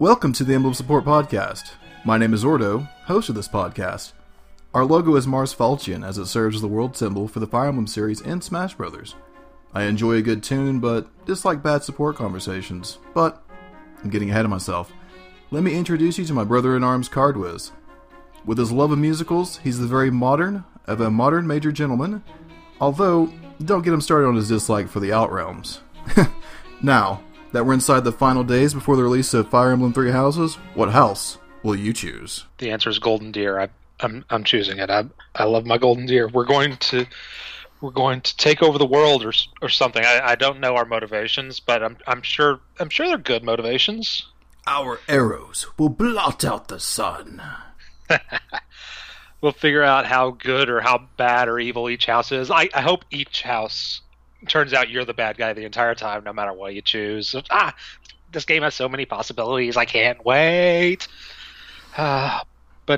Welcome to the Emblem Support Podcast. My name is Ordo, host of this podcast. Our logo is Mars Falchion, as it serves as the world symbol for the Fire Emblem series and Smash Brothers. I enjoy a good tune, but dislike bad support conversations. But I'm getting ahead of myself. Let me introduce you to my brother-in-arms, Cardwhiz. With his love of musicals, he's the very modern of a modern major gentleman, although don't get him started on his dislike for the Outrealms. Now that we're inside the final days before the release of Fire Emblem 3 Houses, what house will you choose? The answer is Golden Deer. I'm choosing it. I love my Golden Deer. We're going to take over the world or something. I don't know our motivations, but I'm sure they're good motivations. Our arrows will blot out the sun. We'll figure out how good or how bad or evil each house is. I hope each house turns out you're the bad guy the entire time, no matter what you choose. This game has so many possibilities. I can't wait. But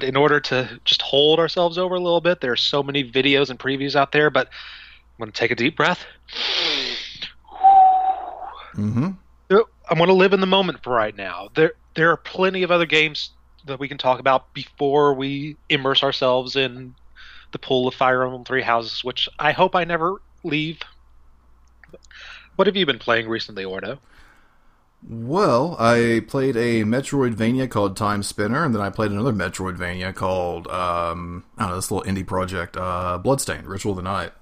in order to just hold ourselves over a little bit, there are so many videos and previews out there, but I'm going to take a deep breath. Mm-hmm. I'm going to live in the moment for right now. There are plenty of other games that we can talk about before we immerse ourselves in the pool of Fire Emblem Three Houses, which I hope I never leave. What have you been playing recently, Ordo? Well, I played a Metroidvania called Time Spinner, and then I played another Metroidvania called, this little indie project, Bloodstained, Ritual of the Night.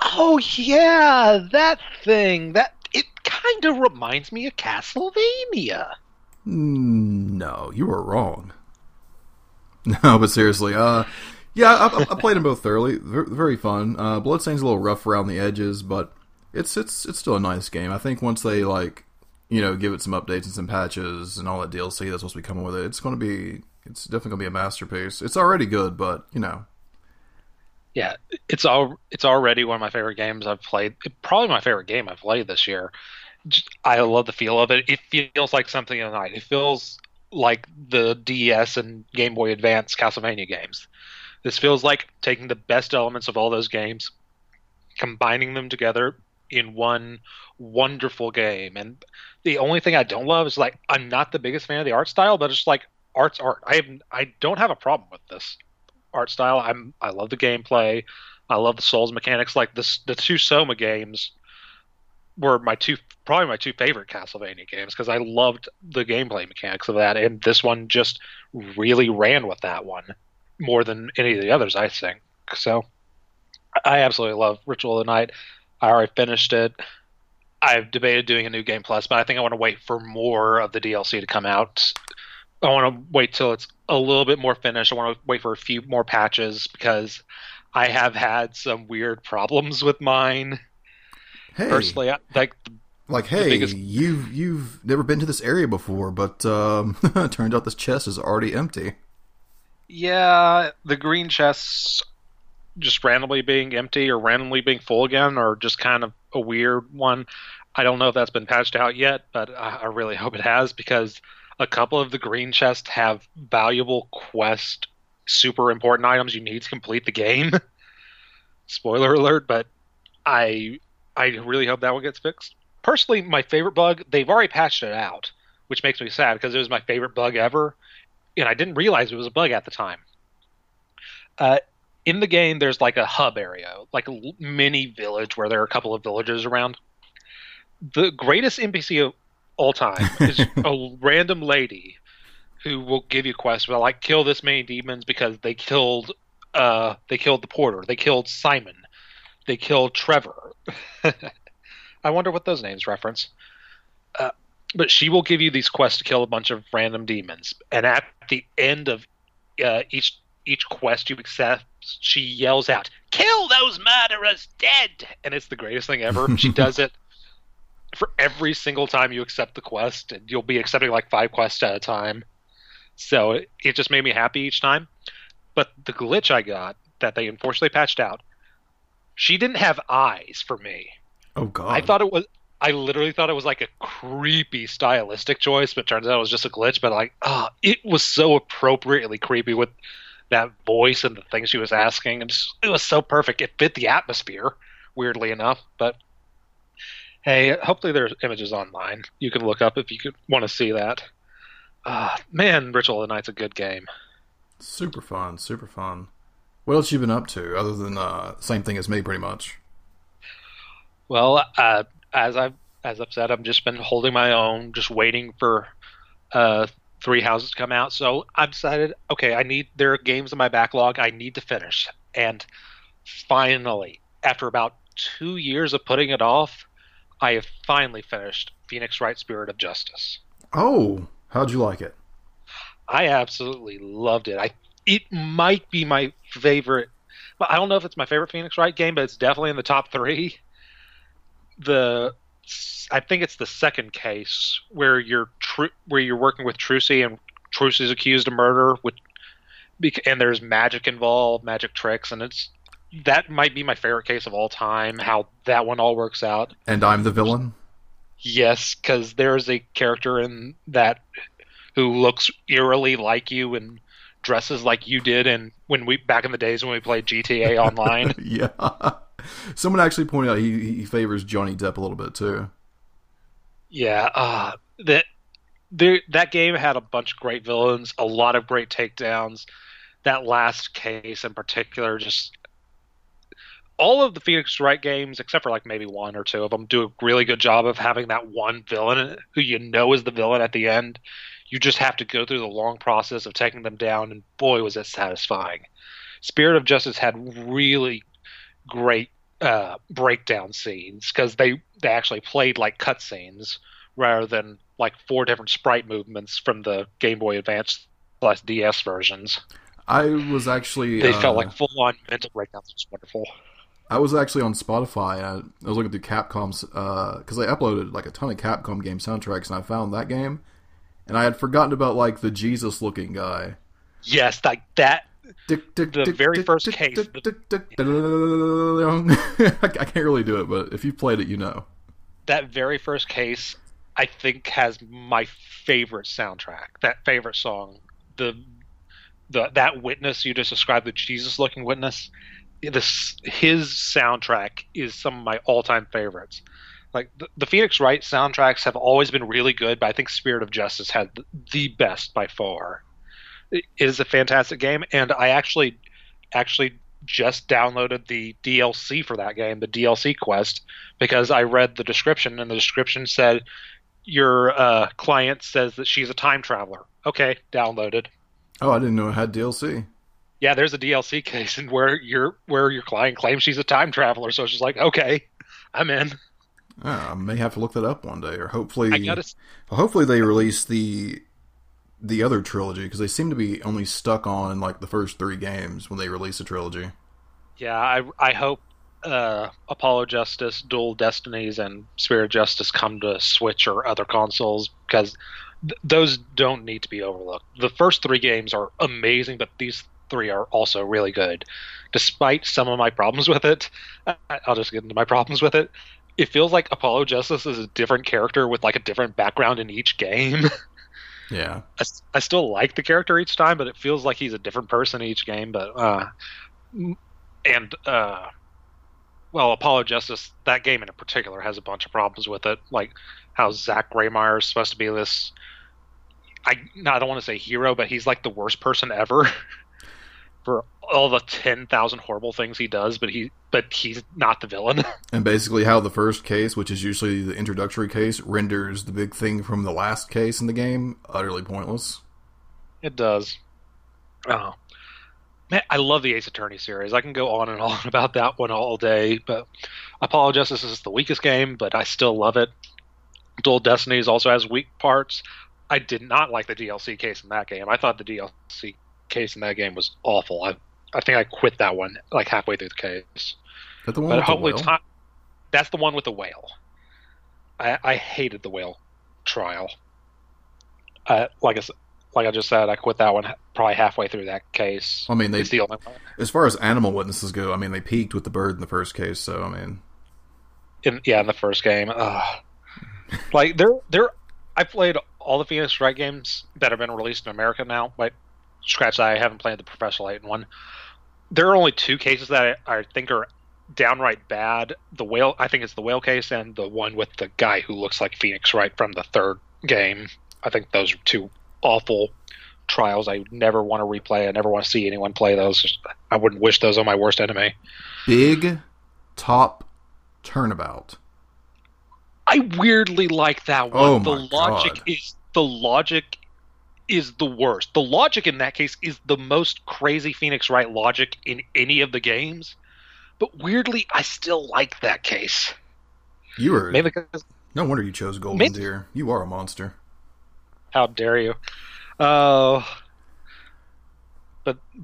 Oh, yeah, that thing. It kind of reminds me of Castlevania. No, you were wrong. No, but seriously, yeah, I played them both thoroughly. Very fun. Bloodstained's a little rough around the edges, but it's still a nice game. I think once they give it some updates and some patches and all that DLC that's supposed to be coming with it, it's definitely gonna be a masterpiece. It's already good, but yeah, it's already one of my favorite games I've played. Probably my favorite game I've played this year. I love the feel of it. It feels like something of the night. It feels like the DS and Game Boy Advance Castlevania games. This feels like taking the best elements of all those games, combining them together in one wonderful game. And the only thing I don't love is, I'm not the biggest fan of the art style, but it's art's art. I don't have a problem with this art style. I love the gameplay. I love the Souls mechanics. The two Soma games were probably my two favorite Castlevania games, because I loved the gameplay mechanics of that, and this one just really ran with that one more than any of the others, I think. So I absolutely love Ritual of the Night. I already finished it. I've debated doing a new game plus, but I think I want to wait for more of the DLC to come out. I want to wait till it's a little bit more finished. I want to wait for a few more patches, because I have had some weird problems with mine. Hey, personally, you've never been to this area before, but it turned out this chest is already empty. Yeah, the green chests just randomly being empty or randomly being full again, or just kind of a weird one. I don't know if that's been patched out yet, but I really hope it has, because a couple of the green chests have valuable quest, super important items you need to complete the game. Spoiler alert, but I really hope that one gets fixed. Personally, my favorite bug, they've already patched it out, which makes me sad, because it was my favorite bug ever, and I didn't realize it was a bug at the time. In the game, there's a hub area, a mini village where there are a couple of villages around. The greatest NPC of all time is a random lady who will give you quests about, kill this many demons because they killed the porter, they killed Simon, they killed Trevor. I wonder what those names reference. But she will give you these quests to kill a bunch of random demons, and at the end of each quest you accept, she yells out, "Kill those murderers dead!" And it's the greatest thing ever. She does it for every single time you accept the quest, and you'll be accepting 5 quests at a time. So it just made me happy each time. But the glitch I got that they unfortunately patched out, she didn't have eyes for me. Oh God! I literally thought it was a creepy stylistic choice, but turns out it was just a glitch. But it was so appropriately creepy with that voice and the things she was asking, and it was so perfect. It fit the atmosphere, weirdly enough. But hey, hopefully there's images online you can look up if you want to see that. Man, Ritual of the Night's a good game. Super fun, super fun. What else you been up to, other than same thing as me, pretty much? Well, as I've said, I've just been holding my own, just waiting for Three Houses to come out. So I decided, okay, there are games in my backlog I need to finish. And finally, after about 2 years of putting it off, I have finally finished Phoenix Wright Spirit of Justice. Oh, how'd you like it? I absolutely loved it. It might be my favorite. I don't know if it's my favorite Phoenix Wright game, but it's definitely in the top three. I think it's the second case where you're working with Trucy, and Trucy's accused of murder, and there's magic involved, magic tricks, and that might be my favorite case of all time, how that one all works out. And I'm the villain? Yes, because there's a character in that who looks eerily like you and dresses like you did back in the days when we played GTA Online. Yeah. Someone actually pointed out he favors Johnny Depp a little bit, too. Yeah. That game had a bunch of great villains, a lot of great takedowns. That last case in particular, just... all of the Phoenix Wright games, except for like maybe one or two of them, do a really good job of having that one villain who you know is the villain at the end. You just have to go through the long process of taking them down, and boy, was it satisfying. Spirit of Justice had really great breakdown scenes, because they actually played like cutscenes rather than like four different sprite movements from the Game Boy Advance plus DS versions. I was actually... They felt like full-on mental breakdowns. It was wonderful. I was actually on Spotify, and I was looking through Capcom's, because they uploaded like a ton of Capcom game soundtracks, and I found that game, and I had forgotten about like the Jesus-looking guy. Yes, like that. The very first case. I can't really do it, but if you've played it, you know. That very first case, I think, has my favorite soundtrack. That favorite song, that witness you just described, the Jesus-looking witness. His soundtrack is some of my all-time favorites. Like the Phoenix Wright soundtracks have always been really good, but I think Spirit of Justice had the best by far. It is a fantastic game, and I actually just downloaded the DLC for that game, the DLC quest, because I read the description, and the description said your client says that she's a time traveler. Okay, downloaded. Oh, I didn't know it had DLC. Yeah, there's a DLC case and where your client claims she's a time traveler, so she's like, okay, I'm in. I may have to look that up one day, or hopefully they release the other trilogy, because they seem to be only stuck on like the first three games when they release a trilogy. Yeah, I hope Apollo Justice, Dual Destinies, and Spirit of Justice come to Switch or other consoles, because those don't need to be overlooked. The first three games are amazing, but these three are also really good. Despite some of my problems with it, I'll just get into my problems with it. It feels like Apollo Justice is a different character with like a different background in each game. Yeah. I still like the character each time, but it feels like he's a different person each game. But well, Apollo Justice, that game in particular, has a bunch of problems with it, like how Zach Raymire is supposed to be this. I don't want to say hero, but he's like the worst person ever. For all the 10,000 horrible things he does, but he's not the villain. And basically how the first case, which is usually the introductory case, renders the big thing from the last case in the game utterly pointless. It does. Oh. Man, I love the Ace Attorney series. I can go on and on about that one all day, but Apollo Justice is the weakest game, but I still love it. Dual Destinies also has weak parts. I did not like the DLC case in that game. I thought the DLC case in that game was awful. I think I quit that one like halfway through the case. Is that the one with the whale? That's the one with the whale. I hated the whale trial. Like I just said, I quit that one probably halfway through that case. I mean, it's the only one. As far as animal witnesses go, I mean, they peaked with the bird in the first case. So I mean, in the first game, like there. I played all the Phoenix Wright games that have been released in America now, like. Scratch that, I haven't played the Professional 8 in one. There are only two cases that I think are downright bad. The whale, I think it's the whale case, and the one with the guy who looks like Phoenix Wright from the third game. I think those are two awful trials. I never want to replay. I never want to see anyone play those. I wouldn't wish those on my worst enemy. Big Top Turnabout. I weirdly like that one. Oh, the logic is the worst. The logic in that case is the most crazy Phoenix Wright logic in any of the games. But weirdly, I still like that case. You were maybe because, no wonder you chose Golden Deer. You are a monster. How dare you? But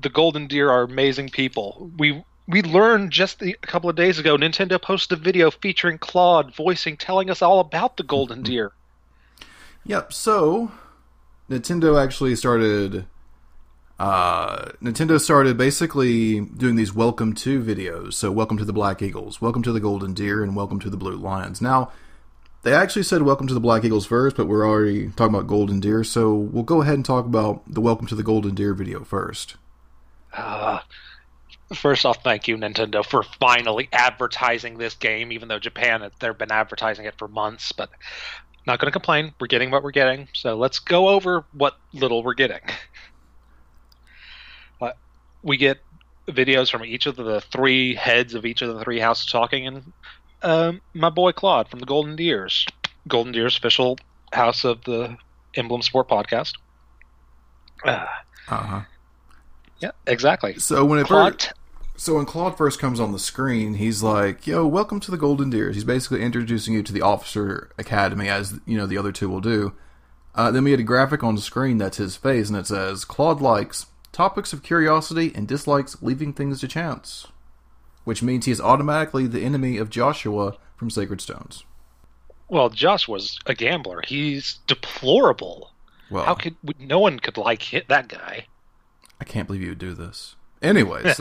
the Golden Deer are amazing people. We learned just a couple of days ago, Nintendo posted a video featuring Claude voicing, telling us all about the Golden Deer. Yep, so Nintendo actually started... Nintendo started basically doing these Welcome To videos. So Welcome to the Black Eagles, Welcome to the Golden Deer, and Welcome to the Blue Lions. Now, they actually said Welcome to the Black Eagles first, but we're already talking about Golden Deer, so we'll go ahead and talk about the Welcome to the Golden Deer video first. First off, thank you, Nintendo, for finally advertising this game, even though Japan, they've been advertising it for months, but not going to complain. We're getting what we're getting, so let's go over what little we're getting. We get videos from each of the three heads of each of the three houses talking, and my boy Claude from the Golden Deer's official House of the Emblem Sport podcast. Yeah, exactly. So when Claude first comes on the screen, he's like, "Yo, welcome to the Golden Deers." He's basically introducing you to the Officer Academy, as you know the other two will do. Then we had a graphic on the screen that's his face, and it says, "Claude likes topics of curiosity and dislikes leaving things to chance," which means he is automatically the enemy of Joshua from Sacred Stones. Well, Joshua's a gambler. He's deplorable. Well, no one could like that guy. I can't believe you would do this. Anyways.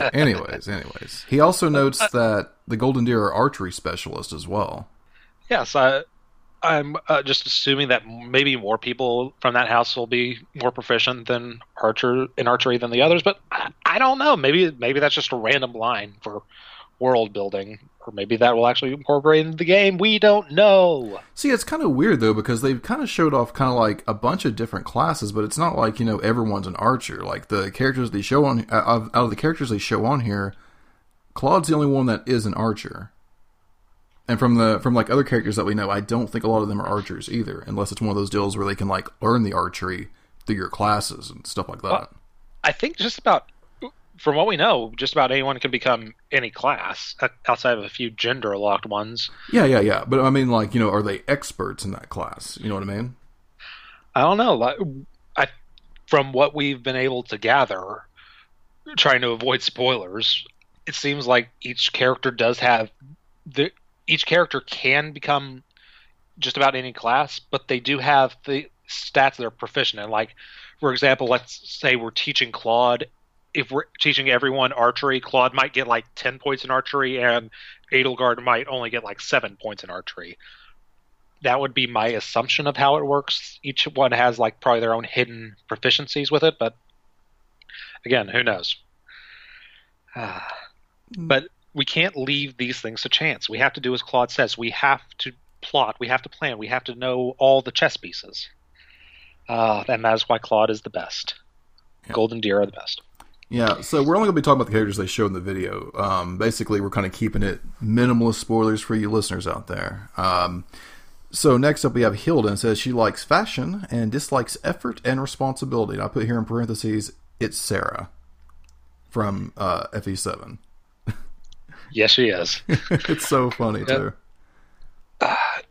He also notes that the Golden Deer are archery specialists as well. Yes, I'm just assuming that maybe more people from that house will be more proficient than in archery than the others, but I don't know. Maybe that's just a random line for world building, or maybe that will actually incorporate into the game. We don't know. See, it's kind of weird, though, because they've kind of showed off kind of like a bunch of different classes, but it's not like, you know, everyone's an archer. Like, the characters they show on... out of the characters they show on here, Claude's the only one that is an archer. And from like other characters that we know, I don't think a lot of them are archers either, unless it's one of those deals where they can like learn the archery through your classes and stuff like that. Well, I think just about, from what we know, just about anyone can become any class outside of a few gender locked ones. Yeah. But I mean, like, you know, are they experts in that class? You know what I mean? I don't know. From what we've been able to gather, trying to avoid spoilers, it seems like each character does have each character can become just about any class, but they do have the stats they're proficient in. Like, for example, let's say we're teaching Claude. If we're teaching everyone archery, Claude might get like 10 points in archery, and Edelgard might only get like 7 points in archery. That would be my assumption of how it works. Each one has like probably their own hidden proficiencies with it, but again, who knows? But we can't leave these things to chance. We have to do as Claude says. We have to plot. We have to plan. We have to know all the chess pieces. And that is why Claude is the best. Yeah. Golden Deer are the best. Yeah, so we're only going to be talking about the characters they show in the video. Basically, we're kind of keeping it minimalist spoilers for you listeners out there. So next up we have Hilda, and says she likes fashion and dislikes effort and responsibility. And I put here in parentheses, it's Sarah from FE7. Yes, she is. It's so funny, too. That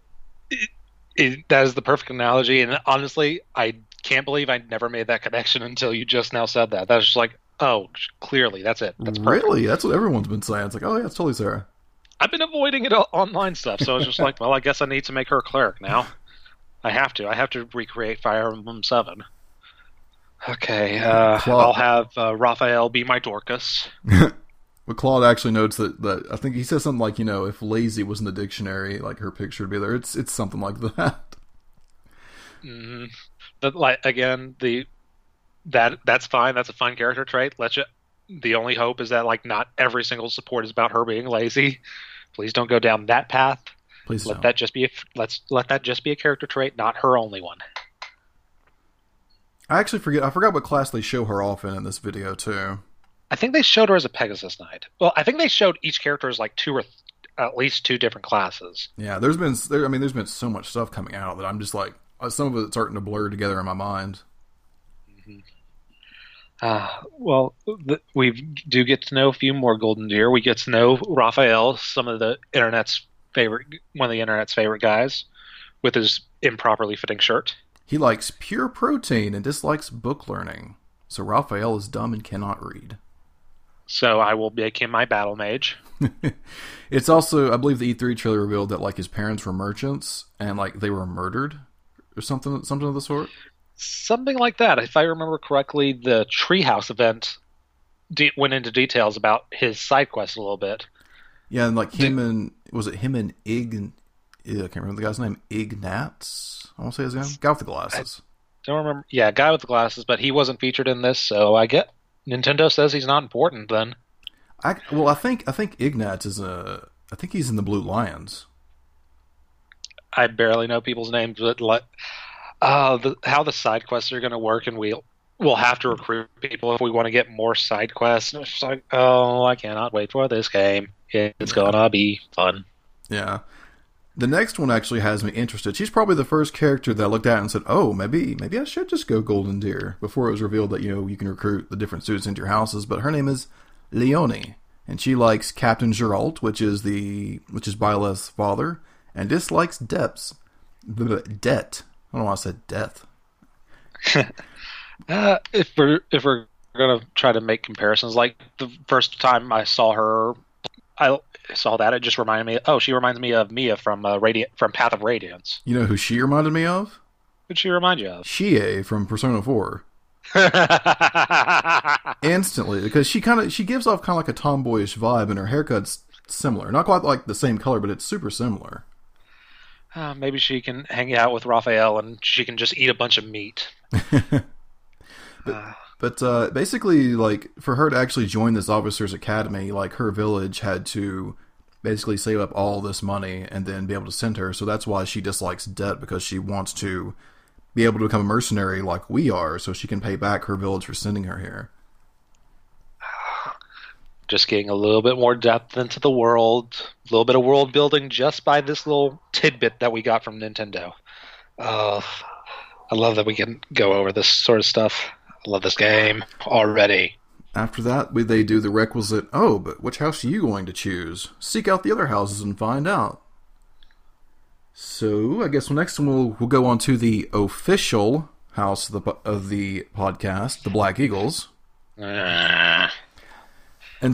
is the perfect analogy, and honestly, I can't believe I never made that connection until you just now said that. That's just like, oh, clearly, that's it. That's perfect. Really? That's what everyone's been saying. It's like, oh, yeah, it's totally Sarah. I've been avoiding it online stuff, so I was just like, well, I guess I need to make her a cleric now. I have to recreate Fire Emblem 7. Okay, I'll have Raphael be my Dorcas. But Claude actually notes that I think he says something like, you know, if lazy was in the dictionary, like her picture would be there. It's something like that. Mm-hmm. But like, again, that's fine. That's a fun character trait. The only hope is that like not every single support is about her being lazy. Please don't go down that path. Please let don't. That just be a, let's let that just be a character trait, not her only one. I actually forget. I forgot what class they show her off in this video, too. I think they showed her as a Pegasus Knight. Well, I think they showed each character as like two or at least two different classes. Yeah, there's been so much stuff coming out that I'm just like, some of it's starting to blur together in my mind. Mm-hmm. We do get to know a few more Golden Deer. We get to know Raphael, one of the internet's favorite guys, with his improperly fitting shirt. He likes pure protein and dislikes book learning. So Raphael is dumb and cannot read. So I will make him my battle mage. It's also, I believe the E3 trailer revealed that like his parents were merchants and like they were murdered or something of the sort. Something like that. If I remember correctly, the Treehouse event went into details about his side quest a little bit. Yeah, and like I can't remember the guy's name. Ignatz? I want to say his name. Guy with the glasses. I don't remember. Yeah, guy with the glasses, but he wasn't featured in this, so I get Nintendo says he's not important then. I think Ignatz is I think he's in the Blue Lions. I barely know people's names, but how the side quests are going to work, and we'll have to recruit people if we want to get more side quests. And it's just like, oh, I cannot wait for this game. It's going to be fun. Yeah. The next one actually has me interested. She's probably the first character that I looked at and said, oh, maybe I should just go Golden Deer, before it was revealed that, you can recruit the different students into your houses. But her name is Leonie, and she likes Captain Geralt, which is Byleth's father, and dislikes depths. Debt. I don't know why I said death. If we're going to try to make comparisons, like the first time I saw her, I saw that, it just reminded me, she reminds me of Mia from Path of Radiance. You know who she reminded me of? Who'd she remind you of? Shie from Persona 4. Instantly, because she gives off kind of like a tomboyish vibe, and her haircut's similar. Not quite like the same color, but it's super similar. Maybe she can hang out with Raphael and she can just eat a bunch of meat. But basically, like, for her to actually join this Officer's Academy, like, her village had to basically save up all this money and then be able to send her. So that's why she dislikes debt, because she wants to be able to become a mercenary like we are, so she can pay back her village for sending her here. Just getting a little bit more depth into the world, a little bit of world building just by this little tidbit that we got from Nintendo. I love that we can go over this sort of stuff. I love this game already. After that, they do the requisite, but which house are you going to choose? Seek out the other houses and find out. So I guess next one we'll go on to the official house of the podcast, the Black Eagles. And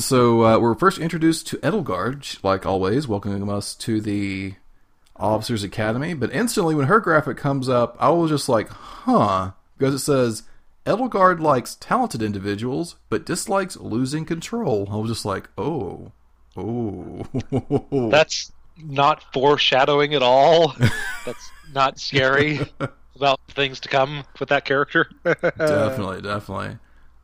so we're first introduced to Edelgard, like always, welcoming us to the Officer's Academy. But instantly, when her graphic comes up, I was just like, huh. Because it says, Edelgard likes talented individuals, but dislikes losing control. I was just like, oh. That's not foreshadowing at all. That's not scary about things to come with that character. Definitely.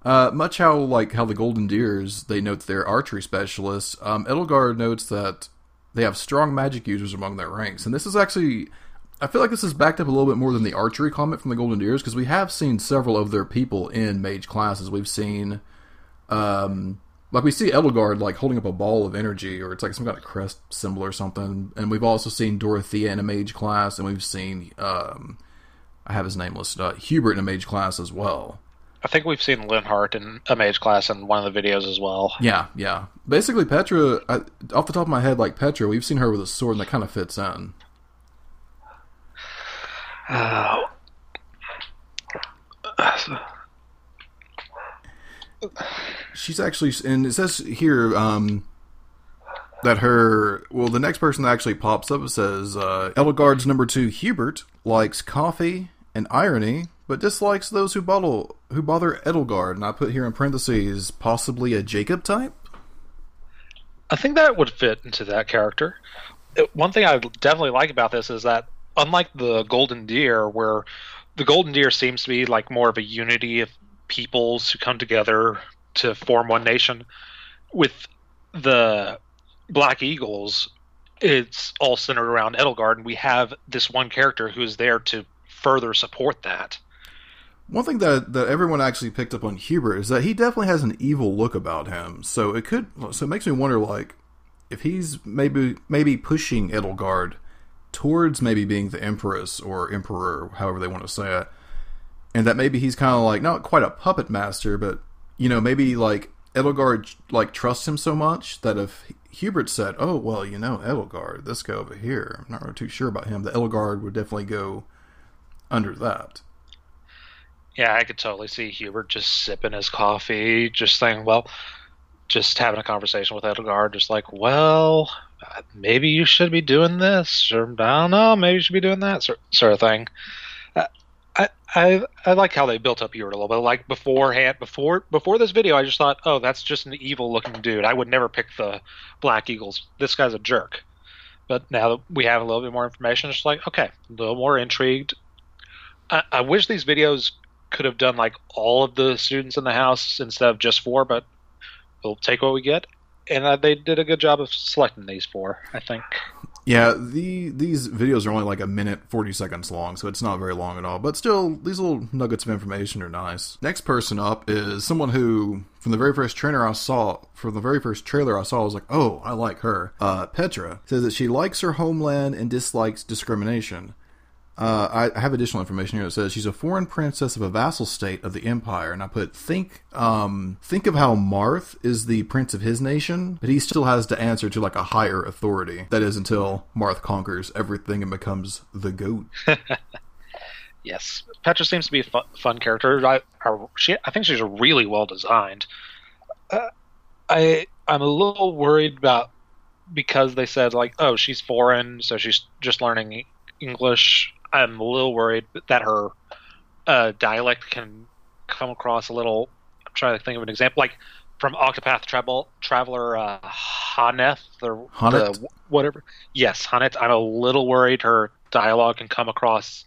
Much how the Golden Deers, they note they're archery specialists. Edelgard notes that they have strong magic users among their ranks. And this is actually, I feel like this is backed up a little bit more than the archery comment from the Golden Deers, because we have seen several of their people in mage classes. We've seen, we see Edelgard, like, holding up a ball of energy, or it's like some kind of crest symbol or something. And we've also seen Dorothea in a mage class, and we've seen, I have his name listed, Hubert in a mage class as well. I think we've seen Linhardt in a mage class in one of the videos as well. Yeah. Basically, Petra, off the top of my head, like Petra, we've seen her with a sword, and that kind of fits in. She's actually, and it says here that the next person that actually pops up says, Edelgard's number 2, Hubert, likes coffee and irony, but dislikes those who bother Edelgard, and I put here in parentheses, possibly a Jacob type? I think that would fit into that character. One thing I definitely like about this is that, unlike the Golden Deer, where the Golden Deer seems to be like more of a unity of peoples who come together to form one nation, with the Black Eagles, it's all centered around Edelgard, and we have this one character who is there to further support that. One thing that everyone actually picked up on Hubert is that he definitely has an evil look about him. So it makes me wonder, like, if he's maybe pushing Edelgard towards maybe being the Empress or Emperor, however they want to say it, and that maybe he's kind of like not quite a puppet master, but you know, maybe like Edelgard like trusts him so much that if Hubert said, "Oh well, you know, Edelgard, this guy over here, I'm not really too sure about him," that Edelgard would definitely go under that. Yeah, I could totally see Hubert just sipping his coffee, just saying, well, just having a conversation with Edelgard, just like, well, maybe you should be doing this, or I don't know, maybe you should be doing that sort of thing. I like how they built up Hubert a little bit. Like beforehand, before this video, I just thought, oh, that's just an evil-looking dude. I would never pick the Black Eagles. This guy's a jerk. But now that we have a little bit more information, it's just like, okay, a little more intrigued. I wish these videos could have done like all of the students in the house instead of just four, but we'll take what we get. And they did a good job of selecting these four, I think. Yeah, these videos are only like a minute, 40 seconds long, so it's not very long at all. But still, these little nuggets of information are nice. Next person up is someone who, from the very first trailer I saw, I was like, oh, I like her. Petra says that she likes her homeland and dislikes discrimination. I have additional information here. It says she's a foreign princess of a vassal state of the empire, and I put think of how Marth is the prince of his nation, but he still has to answer to like a higher authority. That is until Marth conquers everything and becomes the goat. Yes, Petra seems to be a fun character. I think she's really well designed. I'm a little worried about because they said like, oh, she's foreign, so she's just learning English. I'm a little worried that her dialect can come across a little. I'm trying to think of an example, like from Octopath Traveler, Haneth or whatever. Yes, Haneth. I'm a little worried her dialogue can come across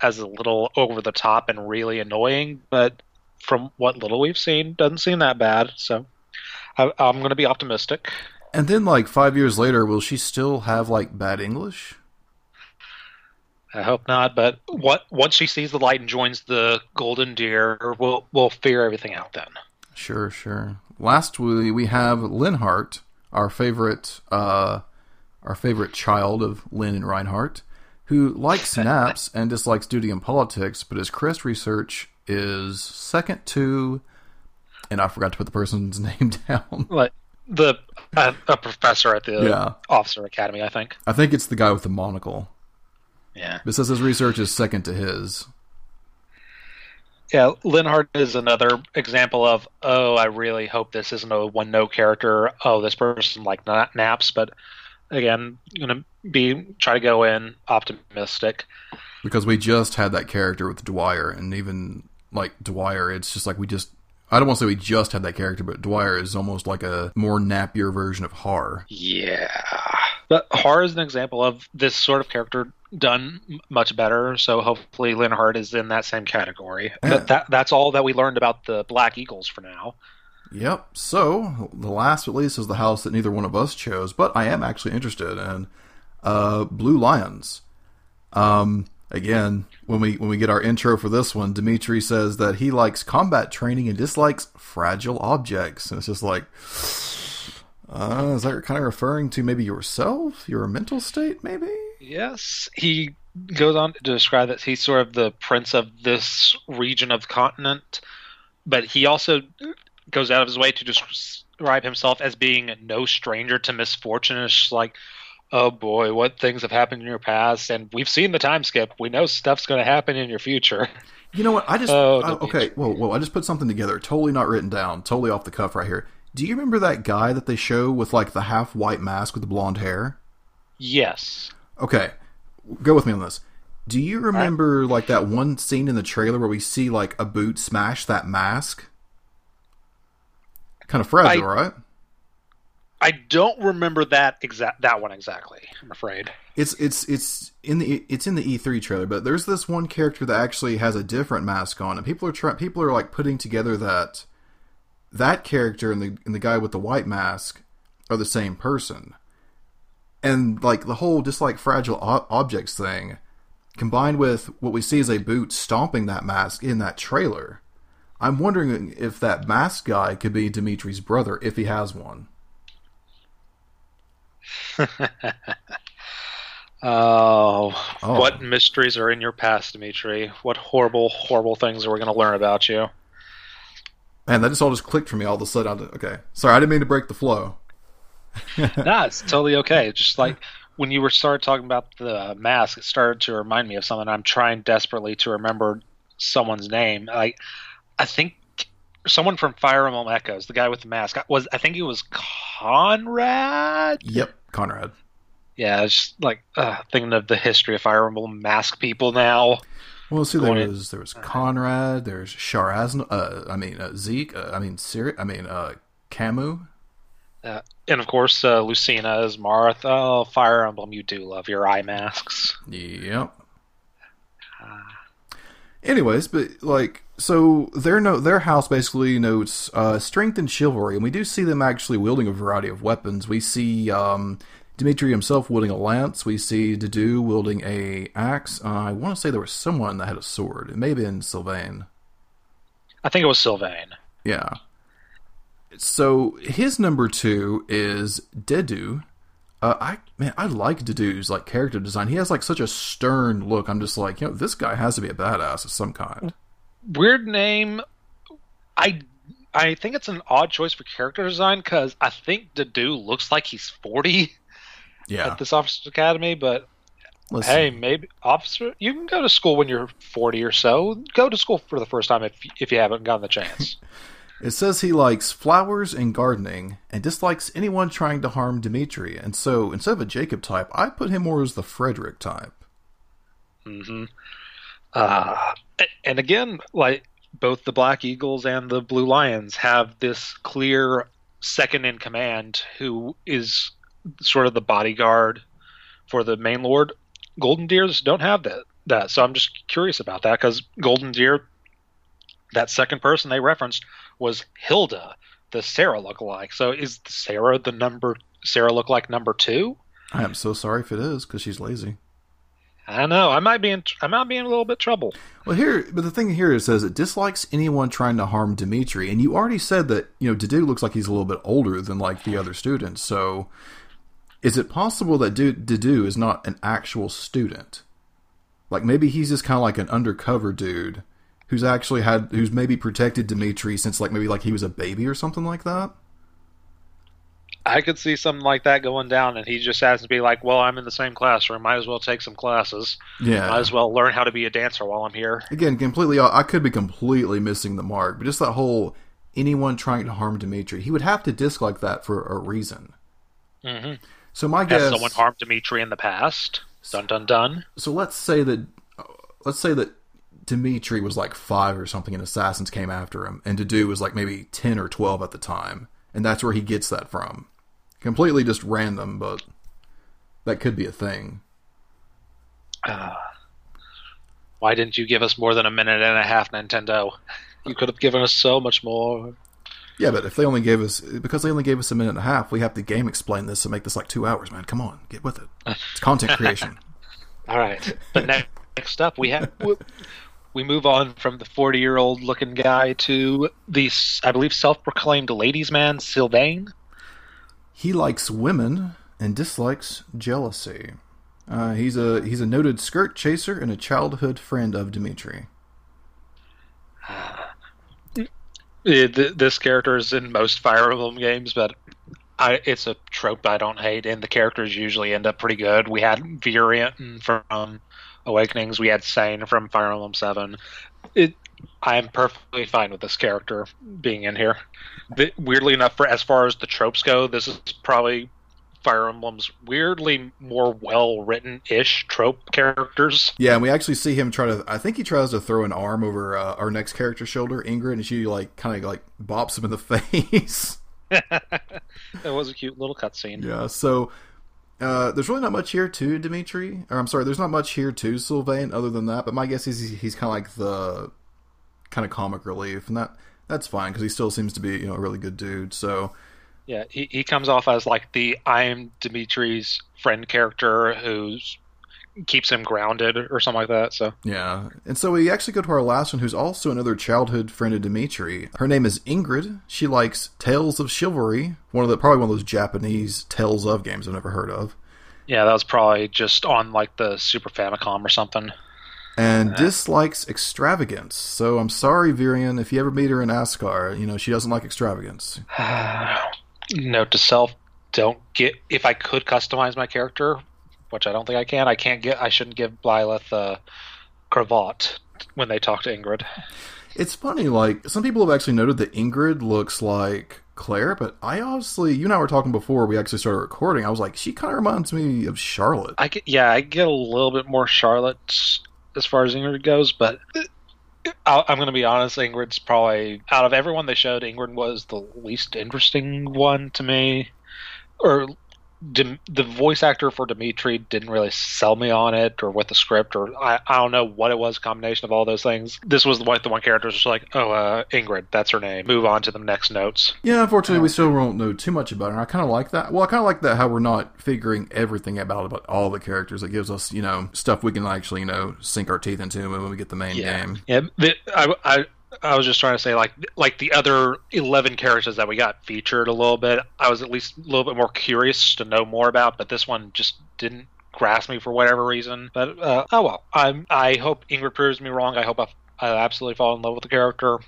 as a little over the top and really annoying. But from what little we've seen, doesn't seem that bad. So I'm going to be optimistic. And then, like 5 years later, will she still have like bad English? I hope not, but once she sees the light and joins the Golden Deer, we'll figure everything out then. Sure, sure. Last we have Linhardt, our favorite child of Lin and Reinhardt, who likes snaps and dislikes duty and politics, but his Crest research is second to, and I forgot to put the person's name down. What? A professor at the Officer Academy, I think. I think it's the guy with the monocle. Yeah. But says his research is second to his. Yeah, Linhardt is another example of, oh, I really hope this isn't a one-note character. Oh, this person like not naps, but again, gonna try to go in optimistic. Because we just had that character with Dwyer, and even like Dwyer, it's just like I don't want to say we just had that character, but Dwyer is almost like a more nappier version of Har. Yeah. But Har is an example of this sort of character done much better, so hopefully Linhardt is in that same category. Yeah. That's all that we learned about the Black Eagles for now. Yep, so the last at least is the house that neither one of us chose, but I am actually interested in Blue Lions. Again, when we get our intro for this one, Dimitri says that he likes combat training and dislikes fragile objects, and it's just like, is that kind of referring to maybe yourself, your mental state maybe? Yes, he goes on to describe that he's sort of the prince of this region of the continent, but he also goes out of his way to describe himself as being no stranger to misfortune. It's just like, oh boy, what things have happened in your past, and we've seen the time skip. We know stuff's going to happen in your future. You know what? I just put something together, totally not written down, totally off the cuff right here. Do you remember that guy that they show with like the half white mask with the blonde hair? Yes. Okay, go with me on this. Do you remember like that one scene in the trailer where we see like a boot smash that mask? Kind of fragile, right? I don't remember that one exactly. I'm afraid it's in the E3 trailer, but there's this one character that actually has a different mask on, and people are like putting together that character and the guy with the white mask are the same person. And, like, the whole dislike fragile objects thing, combined with what we see as a boot stomping that mask in that trailer, I'm wondering if that mask guy could be Dimitri's brother, if he has one. Oh, what mysteries are in your past, Dimitri? What horrible, horrible things are we going to learn about you? Man, that just all just clicked for me all of a sudden. Okay. Sorry, I didn't mean to break the flow. No, it's totally okay. Just like when you were started talking about the mask, it started to remind me of something. I'm trying desperately to remember someone's name. I think someone from Fire Emblem Echoes, the guy with the mask, I think it was Conrad? Yep, Conrad. Yeah, it's just like thinking of the history of Fire Emblem mask people now. Well, see, there was Conrad, there's Sharazna, Zeke, Siri, Camus. And of course, Lucina is Marth. Oh, Fire Emblem, you do love your eye masks. Yep. Anyways, but like, so their house basically notes strength and chivalry, and we do see them actually wielding a variety of weapons. We see Dimitri himself wielding a lance. We see Dedue wielding an axe. I want to say there was someone that had a sword. It may have been Sylvain. I think it was Sylvain. Yeah. So his number two is Dedue. I like Dedue's like character design. He has like such a stern look. I'm just like, this guy has to be a badass of some kind. Weird name. I think it's an odd choice for character design because I think Dedue looks like he's 40. Yeah. At this Officer Academy, but listen, hey, maybe officer, you can go to school when you're 40 or so. Go to school for the first time if you haven't gotten the chance. It says he likes flowers and gardening and dislikes anyone trying to harm Dimitri. And so instead of a Jacob type, I put him more as the Frederick type. Mm-hmm. And again, like both the Black Eagles and the Blue Lions have this clear second in command who is sort of the bodyguard for the main lord. Golden Deers don't have that. So I'm just curious about that because Golden Deer, that second person they referenced was Hilda, the Sarah lookalike. So is Sarah Sarah lookalike number two? I am so sorry if it is because she's lazy. I know. I might be in a little bit of trouble. Well, but the thing here is, it says it dislikes anyone trying to harm Dimitri, and you already said that Dedue looks like he's a little bit older than like the other students. So, is it possible that Dedue is not an actual student? Like maybe he's just kind of like an undercover dude who's actually who's maybe protected Dimitri since like maybe like he was a baby or something like that. I could see something like that going down, and he just has to be like, well, I'm in the same classroom. Might as well take some classes. Yeah. Might as well learn how to be a dancer while I'm here. Again, I could be completely missing the mark, but just that whole anyone trying to harm Dimitri, he would have to dislike that for a reason. Mm-hmm. So my guess... Has someone harmed Dimitri in the past? Dun, dun, dun. So let's say that Dimitri was like 5 or something, and assassins came after him, and Dedue was like maybe 10 or 12 at the time, and that's where he gets that from. Completely just random, but that could be a thing. Why didn't you give us more than a minute and a half, Nintendo? You could have given us so much more. Yeah, but because they only gave us a minute and a half, we have to GameXplain this and make this like 2 hours, man. Come on, get with it. It's content creation. All right. But next up, we move on from the 40-year-old looking guy to the, I believe, self-proclaimed ladies' man, Sylvain. He likes women and dislikes jealousy. He's a noted skirt chaser and a childhood friend of Dimitri. This character is in most Fire Emblem games, but it's a trope I don't hate, and the characters usually end up pretty good. We had Virian from Awakenings. We had Sane from Fire Emblem 7. I'm perfectly fine with this character being in here. Weirdly enough, as far as the tropes go, this is probably Fire Emblem's weirdly more well-written-ish trope characters. Yeah, and we actually see him I think he tries to throw an arm over our next character's shoulder, Ingrid, and she like kind of like bops him in the face. That was a cute little cutscene. Yeah, so there's really not much here to Dimitri. Or I'm sorry, there's not much here to Sylvain other than that, but my guess is he's kind of like the... kind of comic relief, and that's fine because he still seems to be a really good dude. So yeah, he comes off as like the I'm Dimitri's friend character who's keeps him grounded or something like that. So yeah. And so we actually go to our last one, who's also another childhood friend of Dimitri. Her name is Ingrid. She likes Tales of Chivalry, probably one of those Japanese Tales of games I've never heard of. Yeah, that was probably just on like the Super Famicom or something. And dislikes extravagance. So I'm sorry, Virian, if you ever meet her in Asgard, you know, she doesn't like extravagance. Note to self, don't get... If I could customize my character, which I don't think I can, I shouldn't give Blyleth a cravat when they talk to Ingrid. It's funny, like, some people have actually noted that Ingrid looks like Claire, but I honestly... You and I were talking before we actually started recording. I was like, she kind of reminds me of Charlotte. I get a little bit more Charlotte's... as far as Ingrid goes, but I'm going to be honest, Ingrid's probably, out of everyone they showed, Ingrid was the least interesting one to me. Or the voice actor for Dimitri didn't really sell me on it, or with the script, or I don't know what it was, a combination of all those things. This was like the one character was just like, Ingrid, that's her name. Move on to the next notes. Yeah, unfortunately, we still won't know too much about her. I kind of like that. Well, I kind of like that how we're not figuring everything about all the characters. It gives us, you know, stuff we can actually, you know, sink our teeth into when we get the main game. Yeah, I was just trying to say, like the other 11 characters that we got featured a little bit, I was at least a little bit more curious to know more about, but this one just didn't grasp me for whatever reason. But, oh well. I hope Ingrid proves me wrong. I hope I absolutely fall in love with the character.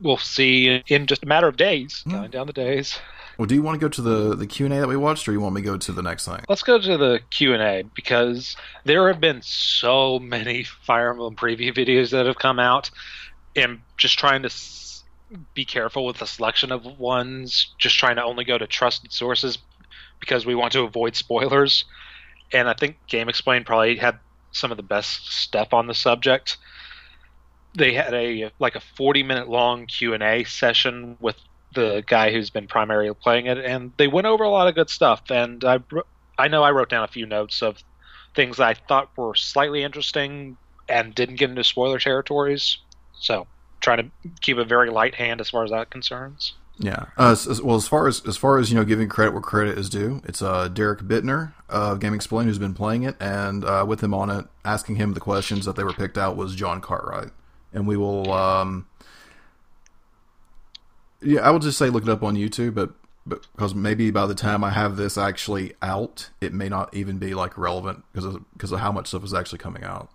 We'll see in just a matter of days, counting down the days. Well, do you want to go to the Q&A that we watched, or you want me to go to the next thing? Let's go to the Q&A, because there have been so many Fire Emblem preview videos that have come out, and just trying to be careful with the selection of ones, just trying to only go to trusted sources because we want to avoid spoilers. And I think GameXplain probably had some of the best stuff on the subject. They had a 40-minute long Q&A session with the guy who's been primarily playing it, and they went over a lot of good stuff. And I know I wrote down a few notes of things that I thought were slightly interesting and didn't get into spoiler territories. So, trying to keep a very light hand as far as that concerns. Yeah. As far as you know, giving credit where credit is due, it's Derek Bittner of GameXplain who's been playing it, and with him on it, asking him the questions that they were picked out was John Cartwright, and we will. Yeah, I will just say look it up on YouTube, but because maybe by the time I have this actually out, it may not even be like relevant because of how much stuff is actually coming out.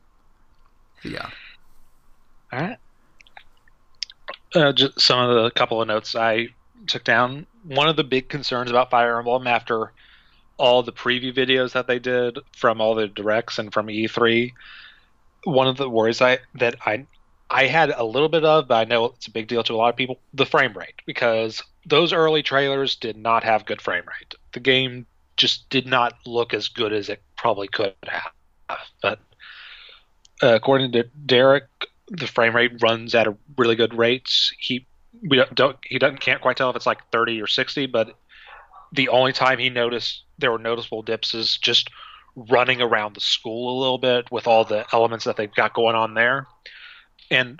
But yeah. All right. Just couple of notes I took down. One of the big concerns about Fire Emblem after all the preview videos that they did from all the directs and from E3, one of the worries I had a little bit of, but I know it's a big deal to a lot of people, the frame rate, because those early trailers did not have good frame rate. The game just did not look as good as it probably could have. But according to Derek, the frame rate runs at a really good rate. He can't quite tell if it's like 30 or 60, but the only time he noticed there were noticeable dips is just running around the school a little bit with all the elements that they've got going on there. And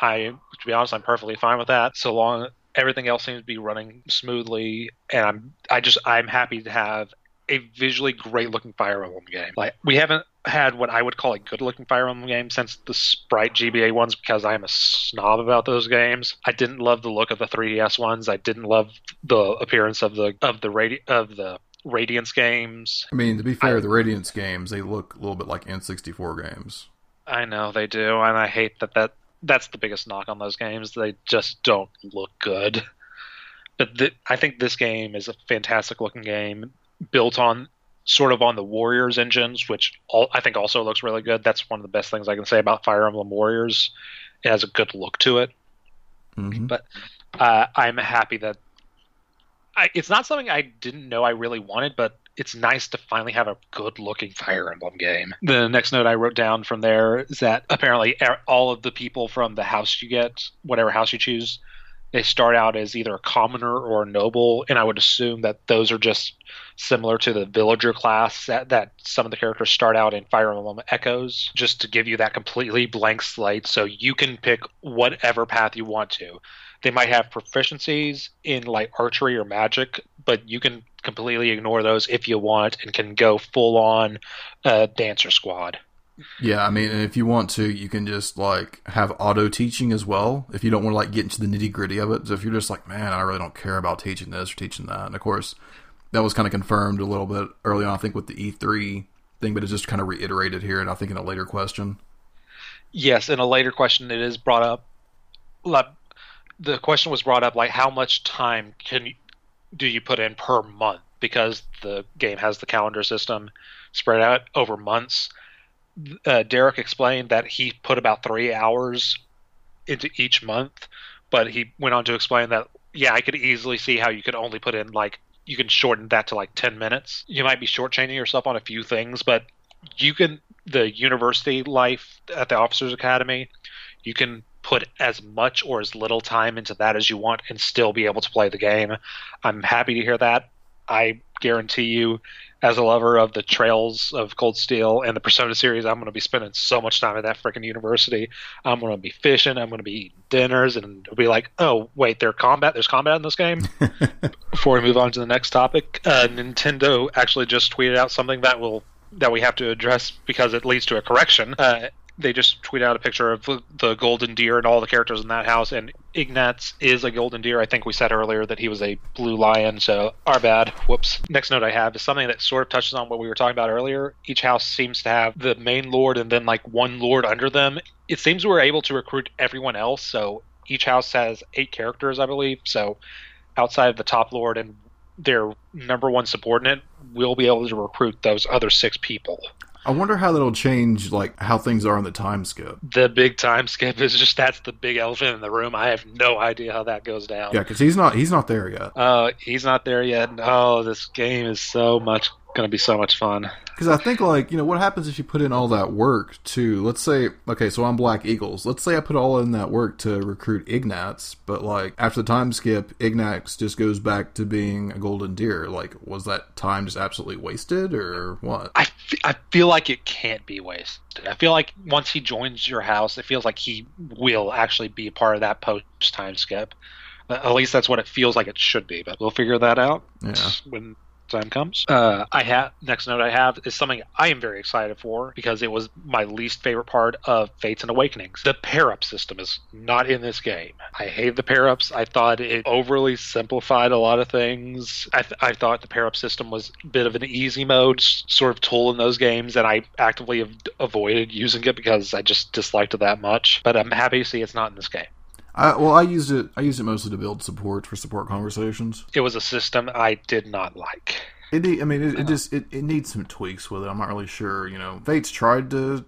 to be honest, I'm perfectly fine with that. So long everything else seems to be running smoothly, and I'm happy to have a visually great looking Fire Emblem game. Like, we haven't had what I would call a good looking Fire Emblem game since the Sprite GBA ones, because I am a snob about those games. I didn't love the look of the 3DS ones. I didn't love the appearance of the Radiance games. I mean, to be fair, the Radiance games, they look a little bit like N64 games. I know they do, and I hate that that's the biggest knock on those games. They just don't look good. But I think this game is a fantastic looking game, built on sort of on the Warriors engines, which I think also looks really good. That's one of the best things I can say about Fire Emblem Warriors. It has a good look to it. Mm-hmm. But I'm happy that it's not something I didn't know I really wanted, but it's nice to finally have a good-looking Fire Emblem game. The next note I wrote down from there is that apparently all of the people from the house you get, whatever house you choose, they start out as either a commoner or a noble, and I would assume that those are just similar to the villager class that some of the characters start out in Fire Emblem Echoes, just to give you that completely blank slate so you can pick whatever path you want to. They might have proficiencies in like archery or magic, but you can completely ignore those if you want and can go full-on dancer squad. Yeah, I mean, and if you want to, you can just, like, have auto-teaching as well, if you don't want to, like, get into the nitty-gritty of it. So if you're just like, man, I really don't care about teaching this or teaching that. And, of course, that was kind of confirmed a little bit early on, I think, with the E3 thing, but it's just kind of reiterated here, and I think in a later question. Yes, in a later question, it is brought up. Like, the question was brought up, like, how much time do you put in per month? Because the game has the calendar system spread out over months. Derek explained that he put about 3 hours into each month, but he went on to explain that, yeah, I could easily see how you could only put in, like, you can shorten that to, like, 10 minutes. You might be shortchanging yourself on a few things, but you can, the university life at the Officers Academy, you can put as much or as little time into that as you want and still be able to play the game. I'm happy to hear that. I guarantee you, as a lover of the Trails of Cold Steel and the Persona series, I'm going to be spending so much time at that freaking university. I'm going to be fishing. I'm going to be eating dinners. And it'll be like, oh, wait, there's combat in this game? Before we move on to the next topic, Nintendo actually just tweeted out something that we have to address because it leads to a correction. They just tweeted out a picture of the Golden Deer and all the characters in that house, and Ignatz is a Golden Deer. I think we said earlier that he was a Blue Lion, so our bad. Whoops. Next note I have is something that sort of touches on what we were talking about earlier. Each house seems to have the main lord and then, like, one lord under them. It seems we're able to recruit everyone else, so each house has 8 characters, I believe, so outside of the top lord and their number one subordinate, we'll be able to recruit those other 6 people. I wonder how that'll change, like, how things are on the time skip. The big time skip is just, that's the big elephant in the room. I have no idea how that goes down. Yeah, because he's not there yet. He's not there yet. Oh, this game is going to be so much fun. Because I think, like, you know, what happens if you put in all that work to, let's say, okay, so I'm Black Eagles. Let's say I put all in that work to recruit Ignatz, but, like, after the time skip, Ignatz just goes back to being a Golden Deer. Like, was that time just absolutely wasted, or what? I feel like it can't be wasted. I feel like once he joins your house, it feels like he will actually be a part of that post-time skip. At least that's what it feels like it should be, but we'll figure that out when time comes. Next note I have is something I am very excited for because it was my least favorite part of Fates and Awakenings. The pair-up system is not in this game. I hate the pair-ups. I thought it overly simplified a lot of things. I thought the pair-up system was a bit of an easy mode sort of tool in those games, and I actively have avoided using it because I just disliked it that much. But I'm happy to see it's not in this game. I used it mostly to build support for support conversations. It was a system I did not like. It needs some tweaks with it. I'm not really sure. You know, Fates tried to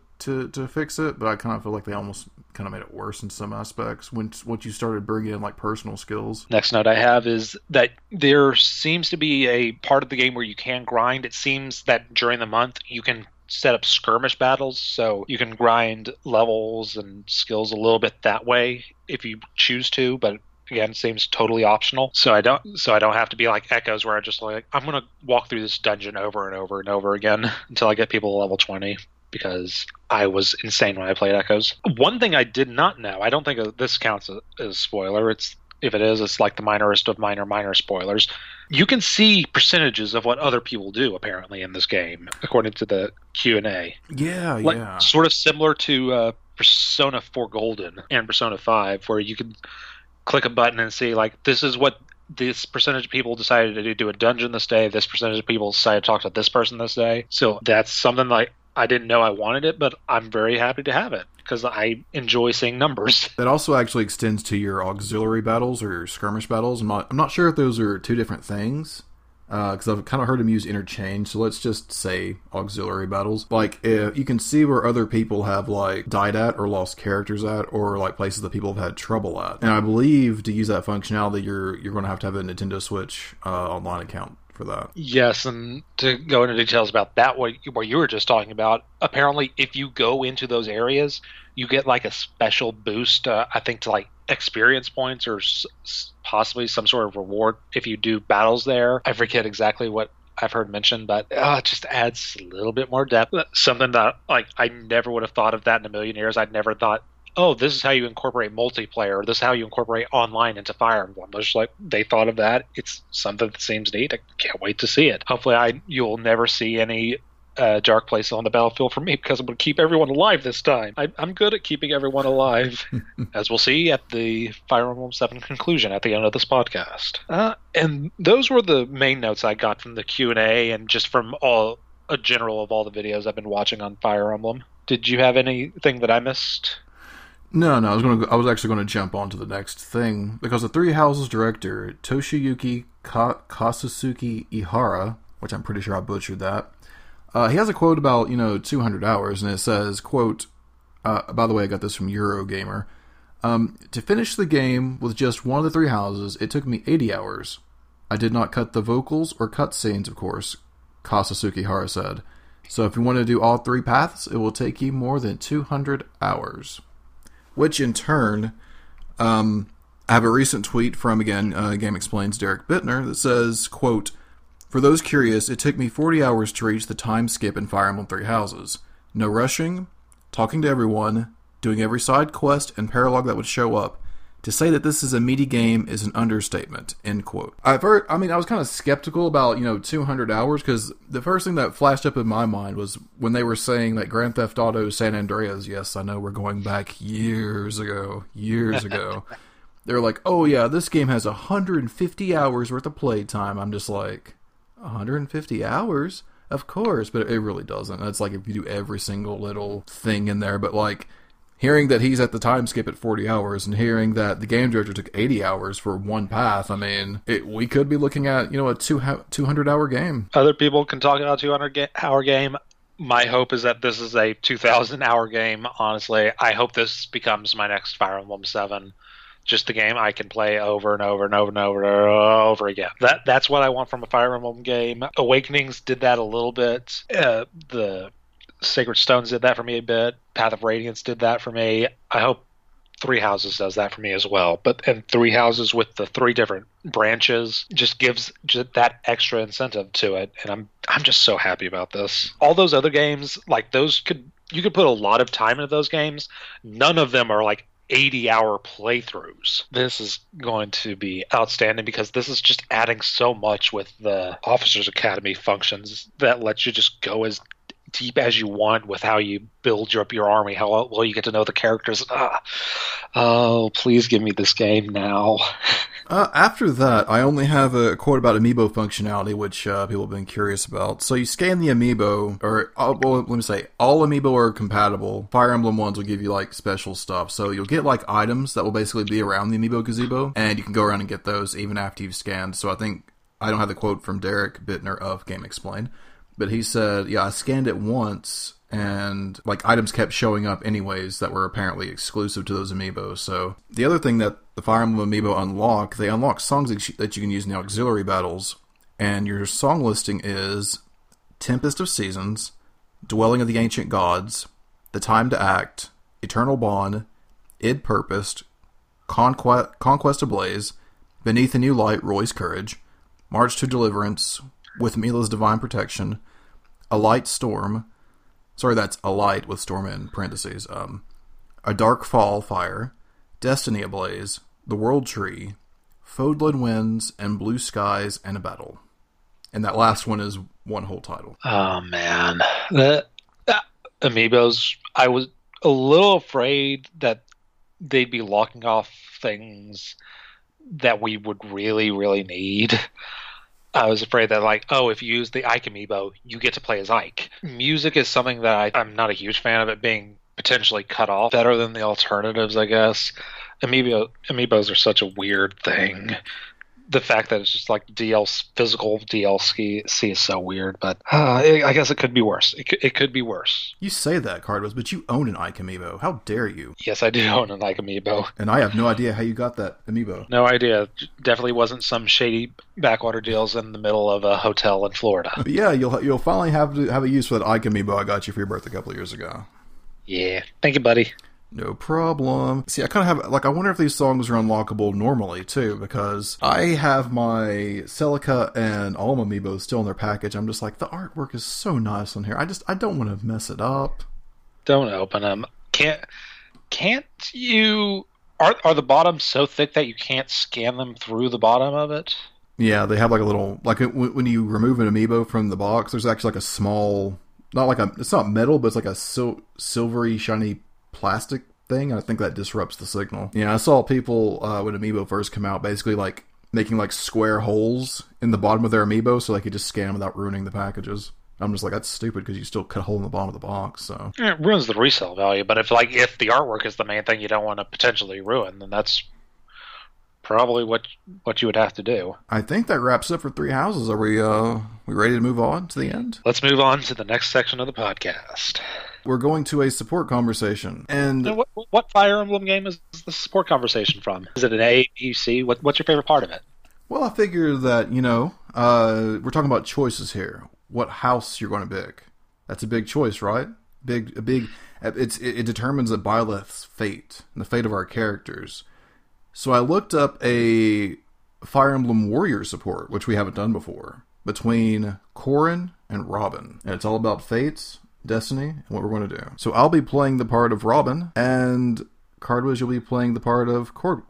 fix it, but I kind of feel like they almost kind of made it worse in some aspects once you started bringing in, like, personal skills. Next note I have is that there seems to be a part of the game where you can grind. It seems that during the month you can set up skirmish battles, so you can grind levels and skills a little bit that way if you choose to, but again, it seems totally optional. So I don't have to be like Echoes, where I just, like, I'm gonna walk through this dungeon over and over and over again until I get people to level 20, because I was insane when I played Echoes. One thing I did not know, I don't think this counts as a spoiler, it's like the minorest of minor spoilers. You can see percentages of what other people do, apparently, in this game, according to the Q&A. Yeah, like, yeah. Sort of similar to Persona 4 Golden and Persona 5, where you can click a button and see, like, this is what this percentage of people decided to do a dungeon this day, this percentage of people decided to talk to this person this day. So that's something, like, I didn't know I wanted it, but I'm very happy to have it because I enjoy seeing numbers. That also actually extends to your auxiliary battles or your skirmish battles. I'm not sure if those are two different things because I've kind of heard them use interchange, so let's just say auxiliary battles. Like, if you can see where other people have, like, died at or lost characters at, or, like, places that people have had trouble at. And I believe to use that functionality, you're going to have a Nintendo Switch online account for that. Yes, and to go into details about that, what you were just talking about, apparently if you go into those areas, you get, like, a special boost, I think, to, like, experience points or possibly some sort of reward if you do battles there. I forget exactly what I've heard mentioned, but it just adds a little bit more depth. Something that, like, I never would have thought of that in a million years. I'd never thought oh, this is how you incorporate multiplayer, or this is how you incorporate online into Fire Emblem. It's like they thought of that. It's something that seems neat. I can't wait to see it. Hopefully you'll never see any dark places on the battlefield for me, because I'm going to keep everyone alive this time. I'm good at keeping everyone alive, as we'll see at the Fire Emblem 7 conclusion at the end of this podcast. And those were the main notes I got from the Q&A and just from all a general of all the videos I've been watching on Fire Emblem. Did you have anything that I missed? No, I was actually going to jump on to the next thing, because the Three Houses director, Toshiyuki Kasasuke Ihara, which I'm pretty sure I butchered that, he has a quote about, 200 hours, and it says, quote, by the way, I got this from Eurogamer, to finish the game with just one of the Three Houses, it took me 80 hours. I did not cut the vocals or cutscenes, of course, Kasasuke Ihara said. So if you want to do all three paths, it will take you more than 200 hours. Which in turn, I have a recent tweet from, again, GameXplain's Derek Bittner that says, quote, for those curious, it took me 40 hours to reach the time skip in Fire Emblem Three Houses. No rushing, talking to everyone, doing every side quest and paralogue that would show up. To say that this is a meaty game is an understatement, end quote. I was kind of skeptical about, 200 hours, because the first thing that flashed up in my mind was when they were saying that Grand Theft Auto San Andreas, yes, I know we're going back years ago. They're like, oh yeah, this game has 150 hours worth of playtime. I'm just like, 150 hours? Of course, but it really doesn't. That's like if you do every single little thing in there, but like, hearing that he's at the time skip at 40 hours and hearing that the game director took 80 hours for one path, we could be looking at, a 200-hour game. Other people can talk about a 200-hour game. My hope is that this is a 2,000-hour game, honestly. I hope this becomes my next Fire Emblem 7. Just the game I can play over and over again. That's what I want from a Fire Emblem game. Awakenings did that a little bit. The Sacred Stones did that for me a bit. Path of Radiance did that for me. I hope Three Houses does that for me as well. And Three Houses with the three different branches just gives that extra incentive to it. And I'm just so happy about this. All those other games, you could put a lot of time into those games. None of them are like 80-hour playthroughs. This is going to be outstanding, because this is just adding so much with the Officers Academy functions that lets you just go as deep as you want with how you build up your army, how well you get to know the characters. Oh, please give me this game now. After that, I only have a quote about amiibo functionality, which people have been curious about. So you scan the amiibo, all amiibo are compatible. Fire Emblem ones will give you like special stuff. So you'll get like items that will basically be around the amiibo gazebo, and you can go around and get those even after you've scanned. So I don't have the quote from Derek Bittner of GameXplain, but he said, yeah, I scanned it once, and like items kept showing up anyways that were apparently exclusive to those amiibo. So the other thing that the Fire Emblem amiibo unlock, they unlock songs that you can use in the auxiliary battles. And your song listing is Tempest of Seasons, Dwelling of the Ancient Gods, The Time to Act, Eternal Bond, Id Purposed, Conquest Ablaze, Beneath a New Light, Roy's Courage, March to Deliverance, with Mila's Divine Protection, A Light Storm, sorry, that's A Light with Storm in parentheses, A Dark Fall Fire, Destiny Ablaze, The World Tree, Fodlan Winds, and Blue Skies, and A Battle. And that last one is one whole title. Oh, man. Amiibos, I was a little afraid that they'd be locking off things that we would really, really need. I was afraid that, if you use the Ike amiibo, you get to play as Ike. Music is something that I'm not a huge fan of it being potentially cut off. Better than the alternatives, I guess. Amiibos are such a weird thing. The fact that it's just like physical DLC is so weird, but I guess it could be worse. It could be worse. You say that, Cardwhiz, but you own an Ike amiibo. How dare you? Yes, I do own an Ike amiibo. And I have no idea how you got that amiibo. No idea. Definitely wasn't some shady backwater deals in the middle of a hotel in Florida. But yeah, you'll finally have to have a use for that Ike amiibo I got you for your birthday a couple of years ago. Yeah. Thank you, buddy. No problem. See, I kind of have, I wonder if these songs are unlockable normally, too, because I have my Celica and Alm amiibo still in their package. I'm just like, the artwork is so nice on here. I don't want to mess it up. Don't open them. Can't... Can't you... Are the bottoms so thick that you can't scan them through the bottom of it? Yeah, they have like a little... Like when you remove an amiibo from the box, there's actually like a small... Not like a... It's not metal, but it's like a silvery, shiny plastic thing. And I think that disrupts the signal. Yeah, I saw people when amiibo first come out basically like making like square holes in the bottom of their amiibo so they could just scan them without ruining the packages. I'm just like, that's stupid because you still cut a hole in the bottom of the box. So it ruins the resale value. But if the artwork is the main thing you don't want to potentially ruin, then that's probably what you would have to do. I think that wraps up for Three Houses. Are we ready to move on to the end? Let's move on to the next section of the podcast. We're going to a support conversation. And what Fire Emblem game is the support conversation from? Is it an A, B, C? What's your favorite part of it? Well, I figure that, we're talking about choices here. What house you're going to pick. That's a big choice, right? It determines a Byleth's fate and the fate of our characters. So I looked up a Fire Emblem Warrior support, which we haven't done before, between Corrin and Robin. And it's all about fates, destiny, and what we're going to do. So I'll be playing the part of Robin, and Cardwhiz, you'll be playing the part of Cor...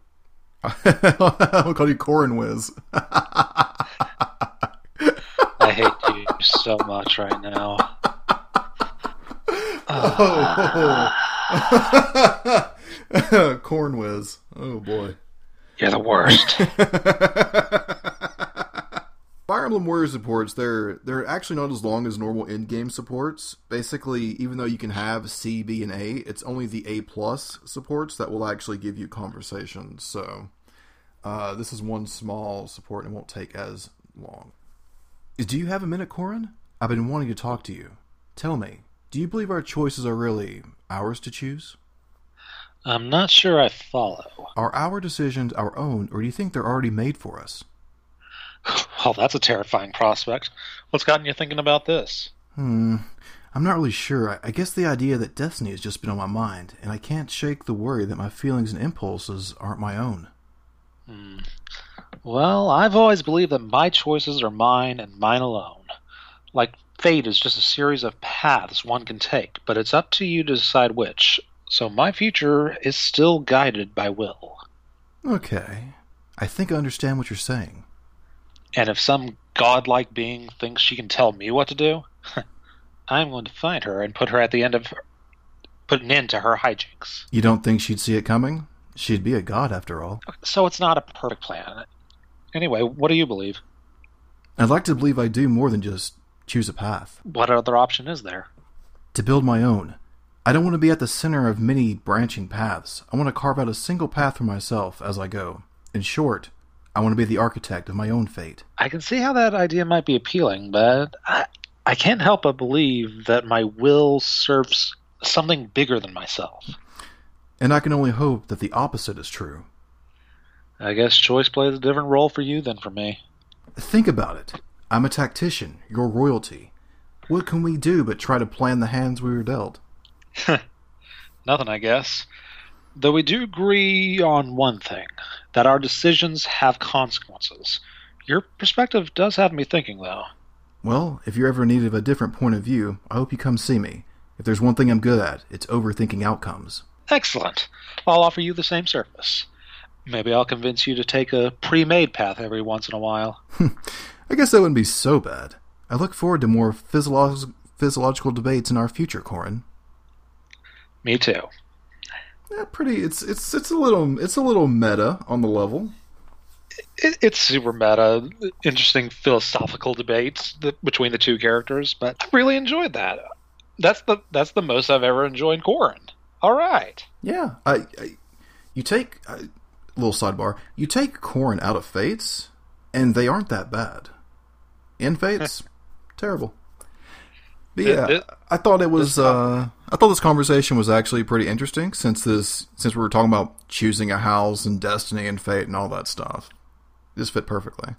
I'll call you Corrinwhiz. I hate you so much right now. Corrinwhiz. Oh boy. You're the worst. Fire Emblem Warrior supports, they're actually not as long as normal in-game supports. Basically, even though you can have C, B, and A, it's only the A+ supports that will actually give you conversations. So this is one small support and won't take as long. Do you have a minute, Corrin? I've been wanting to talk to you. Tell me, do you believe our choices are really ours to choose? I'm not sure I follow. Are our decisions our own, or do you think they're already made for us? Well, that's a terrifying prospect. What's gotten you thinking about this? I'm not really sure. I guess the idea that destiny has just been on my mind, and I can't shake the worry that my feelings and impulses aren't my own. Well, I've always believed that my choices are mine and mine alone. Like, fate is just a series of paths one can take, but it's up to you to decide which. So my future is still guided by will. Okay. I think I understand what you're saying. And if some godlike being thinks she can tell me what to do, I'm going to find her and put an end to her hijinks. You don't think she'd see it coming? She'd be a god, after all. So it's not a perfect plan. Anyway, what do you believe? I'd like to believe I do more than just choose a path. What other option is there? To build my own. I don't want to be at the center of many branching paths. I want to carve out a single path for myself as I go. In short, I want to be the architect of my own fate. I can see how that idea might be appealing, but I can't help but believe that my will serves something bigger than myself. And I can only hope that the opposite is true. I guess choice plays a different role for you than for me. Think about it. I'm a tactician, you're royalty. What can we do but try to plan the hands we were dealt? Nothing, I guess. Though we do agree on one thing, that our decisions have consequences. Your perspective does have me thinking, though. Well, if you're ever in need of a different point of view, I hope you come see me. If there's one thing I'm good at, it's overthinking outcomes. Excellent. I'll offer you the same service. Maybe I'll convince you to take a pre-made path every once in a while. I guess that wouldn't be so bad. I look forward to more physiological debates in our future, Corrin. Me too. Yeah, pretty. It's a little meta on the level. It's super meta. Interesting philosophical debates between the two characters, but I really enjoyed that. That's the most I've ever enjoyed Corrin. All right. Yeah. Little sidebar. You take Corrin out of Fates, and they aren't that bad. In Fates, terrible. But yeah, I thought this conversation was actually pretty interesting since we were talking about choosing a house and destiny and fate and all that stuff. This fit perfectly.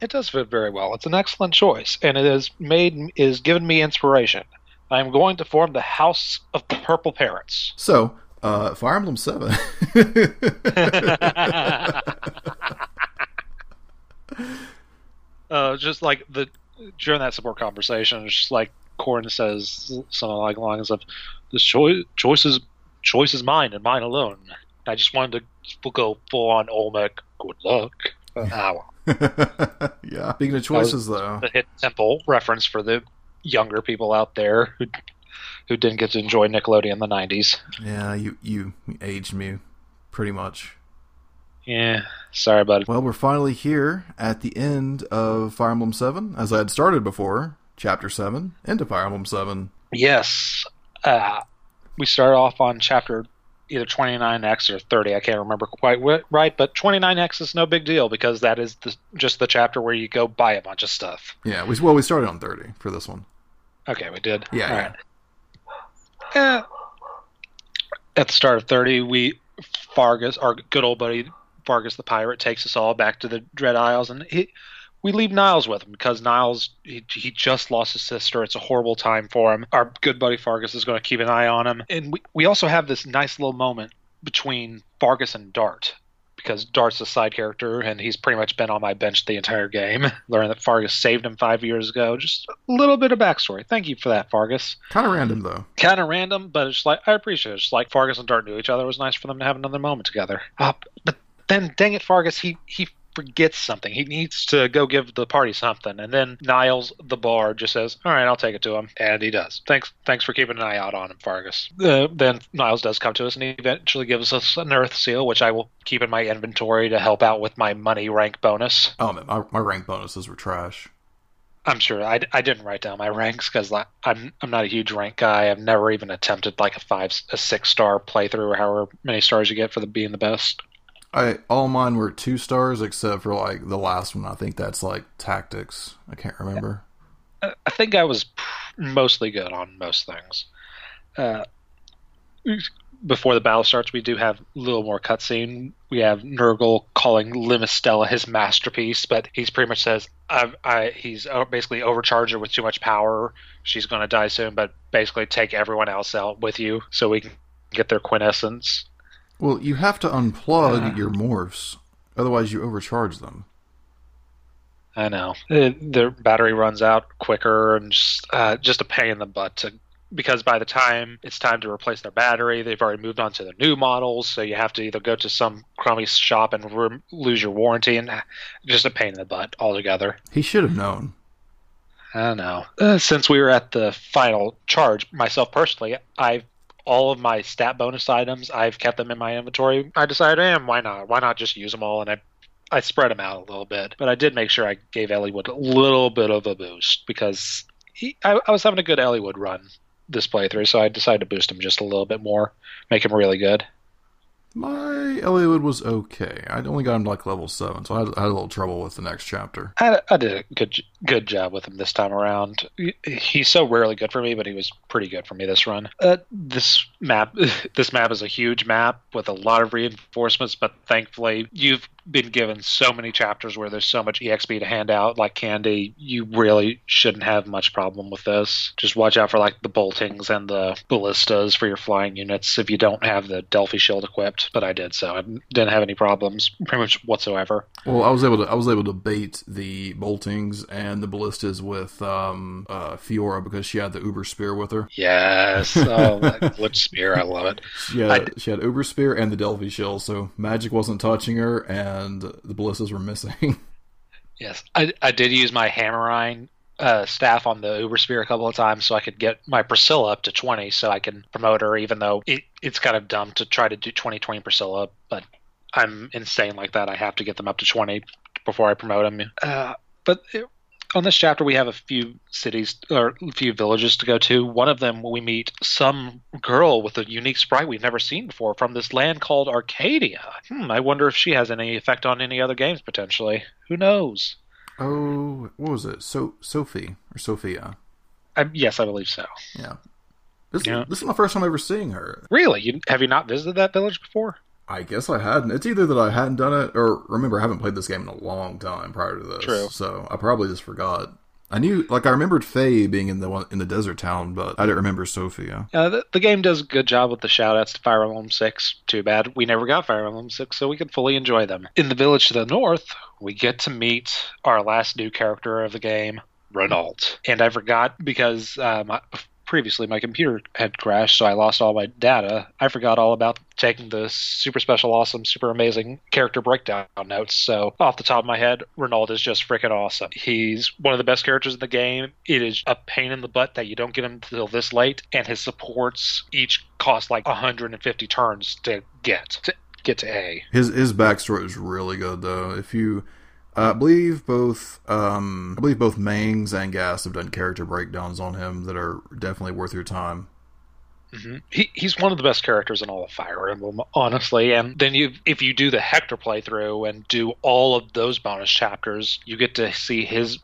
It does fit very well. It's an excellent choice, and it has given me inspiration. I am going to form the House of the Purple Parrots. So, Fire Emblem 7. During that support conversation, it's just like Corrin says something along the lines of, the choices choice is mine and mine alone. I just wanted to go full on Olmec. Good luck. Yeah. Speaking of choices, though, the Hidden Temple reference for the younger people out there who didn't get to enjoy Nickelodeon in the 90s. Yeah, you aged me pretty much. Yeah, sorry about it. Well, we're finally here at the end of Fire Emblem 7, as I had started before, Chapter 7, into Fire Emblem 7. Yes. We start off on Chapter either 29X or 30, I can't remember quite right, but 29X is no big deal because that is just the chapter where you go buy a bunch of stuff. Yeah, we started on 30 for this one. Okay, we did? Yeah. All right. Yeah. At the start of 30, Fargus, our good old buddy Fargus the pirate, takes us all back to the Dread Isles, and we leave Niles with him because Niles, he just lost his sister. It's a horrible time for him. Our good buddy Fargus is going to keep an eye on him. And we also have this nice little moment between Fargus and Dart because Dart's a side character, and he's pretty much been on my bench the entire game. Learning that Fargus saved him 5 years ago. Just a little bit of backstory. Thank you for that, Fargus. Kind of random, though. Kind of random, but it's like, I appreciate it. It's like Fargus and Dart knew each other. It was nice for them to have another moment together. But then, dang it, Fargus, he forgets something. He needs to go give the party something. And then Niles, the bard, just says, all right, I'll take it to him. And he does. Thanks for keeping an eye out on him, Fargus. Then Niles does come to us, and he eventually gives us an earth seal, which I will keep in my inventory to help out with my money rank bonus. Oh, man, my rank bonuses were trash. I'm sure. I didn't write down my ranks because I'm not a huge rank guy. I've never even attempted like a 6-star playthrough or however many stars you get for being the best. All mine were 2 stars, except for like the last one. I think that's like tactics. I can't remember. I think I was mostly good on most things. Before the battle starts, we do have a little more cutscene. We have Nurgle calling Limistella his masterpiece, but he's pretty much says he's basically overcharged her with too much power. She's going to die soon, but basically take everyone else out with you so we can get their quintessence. Well, you have to unplug your morphs, otherwise you overcharge them. I know. Their battery runs out quicker, and just a pain in the butt because by the time it's time to replace their battery, they've already moved on to the new models, so you have to either go to some crummy shop and lose your warranty, and just a pain in the butt altogether. He should have known. I know. Since we were at the final charge, myself personally, all of my stat bonus items, I've kept them in my inventory. I decided, why not? Why not just use them all? And I spread them out a little bit. But I did make sure I gave Elliewood a little bit of a boost because I was having a good Elliewood run this playthrough, so I decided to boost him just a little bit more, make him really good. My Elliewood was okay. I only got him to like level 7, so I had a little trouble with the next chapter. I did a good job with him this time around. He's so rarely good for me, but he was pretty good for me this run. This map is a huge map with a lot of reinforcements, but thankfully you've been given so many chapters where there's so much EXP to hand out like candy. You really shouldn't have much problem with this. Just watch out for like the boltings and the ballistas for your flying units if you don't have the Delphi shield equipped, but I did, so I didn't have any problems pretty much whatsoever. Well, I was able to bait the boltings and the ballistas with Fiora because she had the Uber Spear with her. Yes. Oh, that wood spear, I love it. She had Uber Spear and the Delphi shield, so magic wasn't touching her and the ballistas were missing. Yes, I did use my Hammerine staff on the Uber Spear a couple of times so I could get my Priscilla up to 20 so I can promote her, even though it's kind of dumb to try to do 20-20 Priscilla, but I'm insane like that. I have to get them up to 20 before I promote them. On this chapter, we have a few cities or a few villages to go to. One of them, we meet some girl with a unique sprite we've never seen before from this land called Arcadia. I wonder if she has any effect on any other games, potentially. Who knows? Oh, what was it? Sophie or Sophia? Yes, I believe so. Yeah. This is my first time ever seeing her. Really? Have you not visited that village before? I guess I hadn't. It's either that I hadn't done it, or remember, I haven't played this game in a long time prior to this. True. So I probably just forgot. I knew, like, I remembered Faye being in the desert town, but I didn't remember Sophia. The game does a good job with the shout-outs to Fire Emblem 6. Too bad we never got Fire Emblem 6, so we could fully enjoy them. In the village to the north, we get to meet our last new character of the game, Renault. And I forgot because previously, my computer had crashed, so I lost all my data. I forgot all about taking the super special, awesome, super amazing character breakdown notes. So off the top of my head, Renaud is just freaking awesome. He's one of the best characters in the game. It is a pain in the butt that you don't get him until this late, and his supports each cost like 150 turns to get to A. His backstory is really good, though. If you... I believe both Mangs and Gas have done character breakdowns on him that are definitely worth your time. Mm-hmm. He's one of the best characters in all of Fire Emblem, honestly. And then if you do the Hector playthrough and do all of those bonus chapters, you get to see his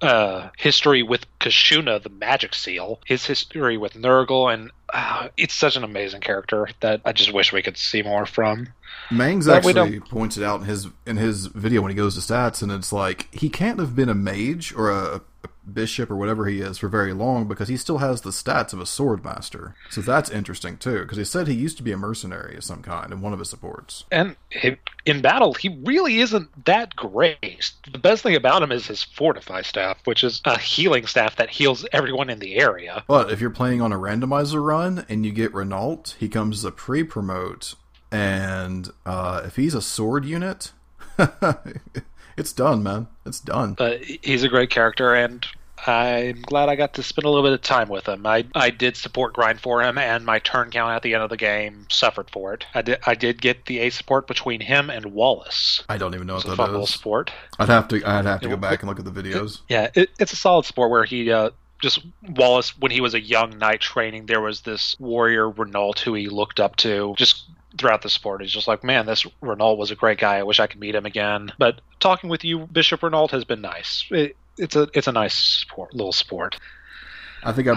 history with Kashuna, the magic seal, his history with Nurgle, and it's such an amazing character that I just wish we could see more from. Mangs actually points it out in his video when he goes to stats, and it's like, he can't have been a mage or a bishop or whatever he is for very long, because he still has the stats of a sword master. So that's interesting too, because he said he used to be a mercenary of some kind in one of his supports. And in battle, he really isn't that great. The best thing about him is his fortify staff, which is a healing staff that heals everyone in the area. But if you're playing on a randomizer run and you get Renault, he comes as a pre-promote, and if he's a sword unit, it's done, man. It's done. But he's a great character, and I'm glad I got to spend a little bit of time with him. I did support grind for him, and my turn count at the end of the game suffered for it. I did get the A support between him and Wallace. I don't even know what that is. It's a fun little support. I'd have to go back and look at the videos. It's a solid support where he... Wallace, when he was a young knight training, there was this warrior Renault who he looked up to just throughout the sport. He's just like, man, this Renault was a great guy. I wish I could meet him again. But talking with you, Bishop Renault, has been nice. It's a nice support, little sport. I think I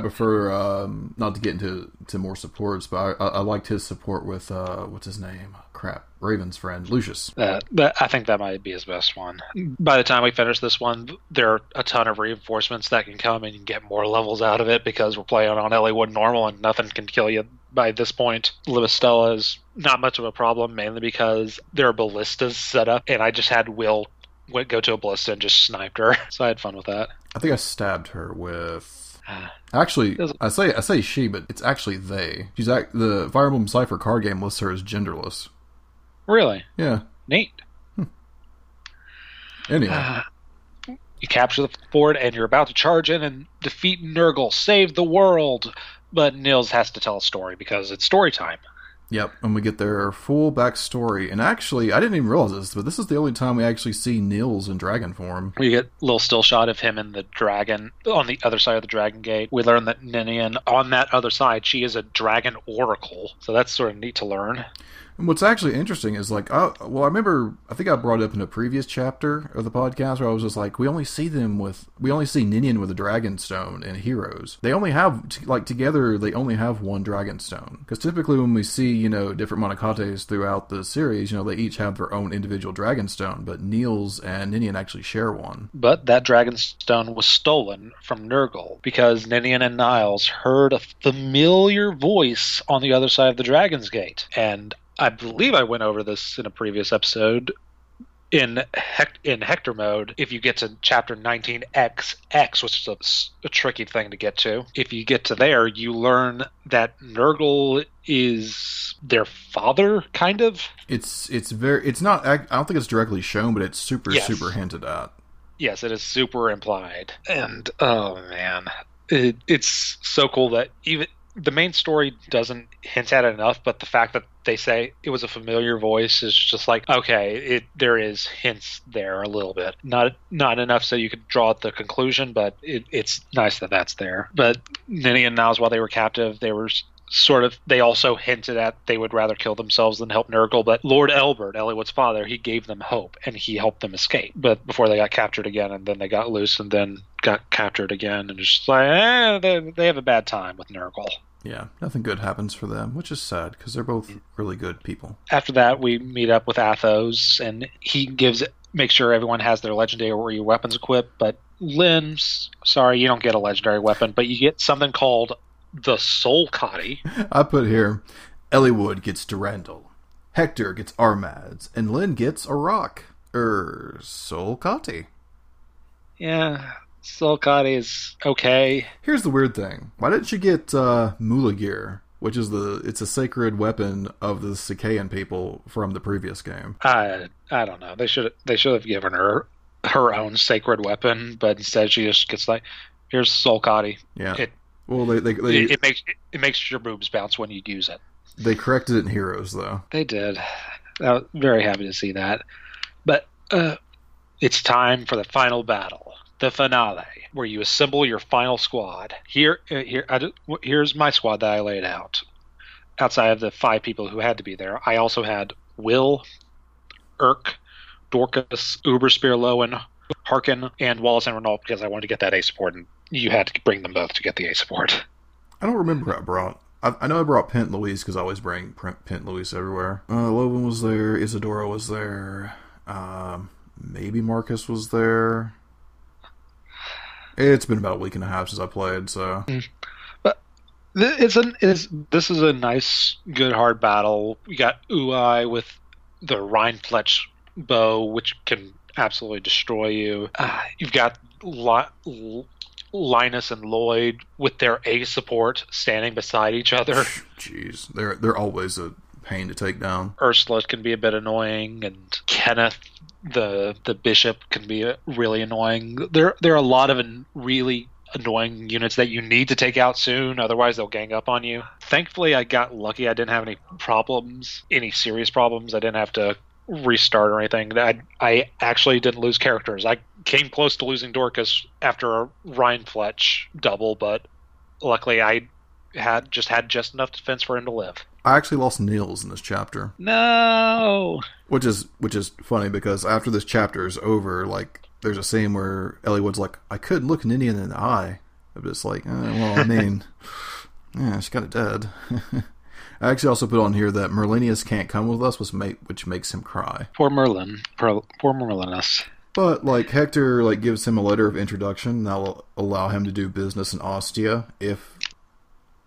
prefer, not to get into more supports, but I liked his support with, what's his name? Crap. Raven's friend, Lucius. I think that might be his best one. By the time we finish this one, there are a ton of reinforcements that can come, and you can get more levels out of it because we're playing on LA1 normal, and nothing can kill you by this point. Livestella is not much of a problem, mainly because there are ballistas set up, and I just had Will go to a ballista and just sniped her. So I had fun with that. I think I stabbed her with... Actually, I say she, but it's actually they. She's the Fire Emblem Cipher card game lists her as genderless. Really? Yeah. Neat. Anyway. You capture the board, and you're about to charge in and defeat Nurgle. Save the world! But Nils has to tell a story, because it's story time. Yep, and we get their full backstory. And actually, I didn't even realize this, but this is the only time we actually see Nils in dragon form. We get a little still shot of him and the dragon on the other side of the dragon gate. We learn that Ninian, on that other side, she is a dragon oracle. So that's sort of neat to learn. And what's actually interesting is, like, I remember, I think I brought it up in a previous chapter of the podcast where I was just like, we only see Ninian with a dragon stone in Heroes. They only have, like, together, they only have one dragon stone. Because typically when we see, you know, different monokates throughout the series, you know, they each have their own individual dragon stone, but Nils and Ninian actually share one. But that dragon stone was stolen from Nurgle because Ninian and Niles heard a familiar voice on the other side of the dragon's gate. And I believe I went over this in a previous episode. In Hector mode, if you get to chapter 19XX, which is a tricky thing to get to, if you get to there, you learn that Nurgle is their father, kind of. It's not. I don't think it's directly shown, but it's super hinted at. Yes, it is super implied, and oh man, it's so cool that even. The main story doesn't hint at it enough, but the fact that they say it was a familiar voice is just like, okay, there is hints there a little bit. Not enough so you could draw the conclusion, but it's nice that that's there. But Ninian and Niles, while they were captive, they were sort of, they also hinted at they would rather kill themselves than help Nurgle, but Lord Elbert, Eliot's father, he gave them hope, and he helped them escape. But before they got captured again, and then they got loose, and then got captured again, and it's just like, they have a bad time with Nurgle. Yeah, nothing good happens for them, which is sad, because they're both really good people. After that, we meet up with Athos, and he makes sure everyone has their legendary weapons equipped, but Limbs, sorry, you don't get a legendary weapon, but you get something called the Soul Coddy. I put here, Eliwood gets Durandal, Hector gets Armads, and Lynn gets a rock. Soul Coddy. Yeah, Silcott is okay. Here's the weird thing. Why didn't you get Mula Gear, which is it's a sacred weapon of the Sakaean people from the previous game? I don't know. They should have given her own sacred weapon, but instead she just gets like, here's Solcati. Yeah. It makes your boobs bounce when you use it. They corrected it in Heroes, though. They did. I was very happy to see that. But it's time for the final battle, the finale, where you assemble your final squad. Here's my squad that I laid out. Outside of the 5 people who had to be there, I also had Will, Irk, Dorcas, Uberspear Lowen, Harkin, and Wallace and Renault, because I wanted to get that A support, and you had to bring them both to get the A support. I don't remember what I brought. I know I brought Pent Louise, because I always bring Pent Louise everywhere. Loven was there. Isadora was there. Maybe Marcus was there. It's been about a week and a half since I played, so. But this is a nice, good, hard battle. We got Ui with the Rheinfletch bow, which can absolutely destroy you. You've got Linus and Lloyd with their A support standing beside each other. Jeez, they're always a pain to take down. Ursula can be a bit annoying, and Kenneth, the bishop, can be really annoying. There are a lot of really annoying units that you need to take out soon, otherwise they'll gang up on you. Thankfully, I got lucky. I didn't have any serious problems. I didn't have to restart or anything. I actually didn't lose characters. I came close to losing Dorcas after a Rheinfletch double, but luckily I had just enough defense for him to live. I actually lost Niels in this chapter. No. Which is funny, because after this chapter is over, like, there's a scene where Ellie Wood's like, I couldn't look an Indian in the eye. I'm just like, well, I mean, yeah, she's kind of dead. I actually also put on here that Merlinius can't come with us, which makes him cry. Poor Merlin. Poor Merlinus. But, like, Hector, like, gives him a letter of introduction that'll allow him to do business in Ostia if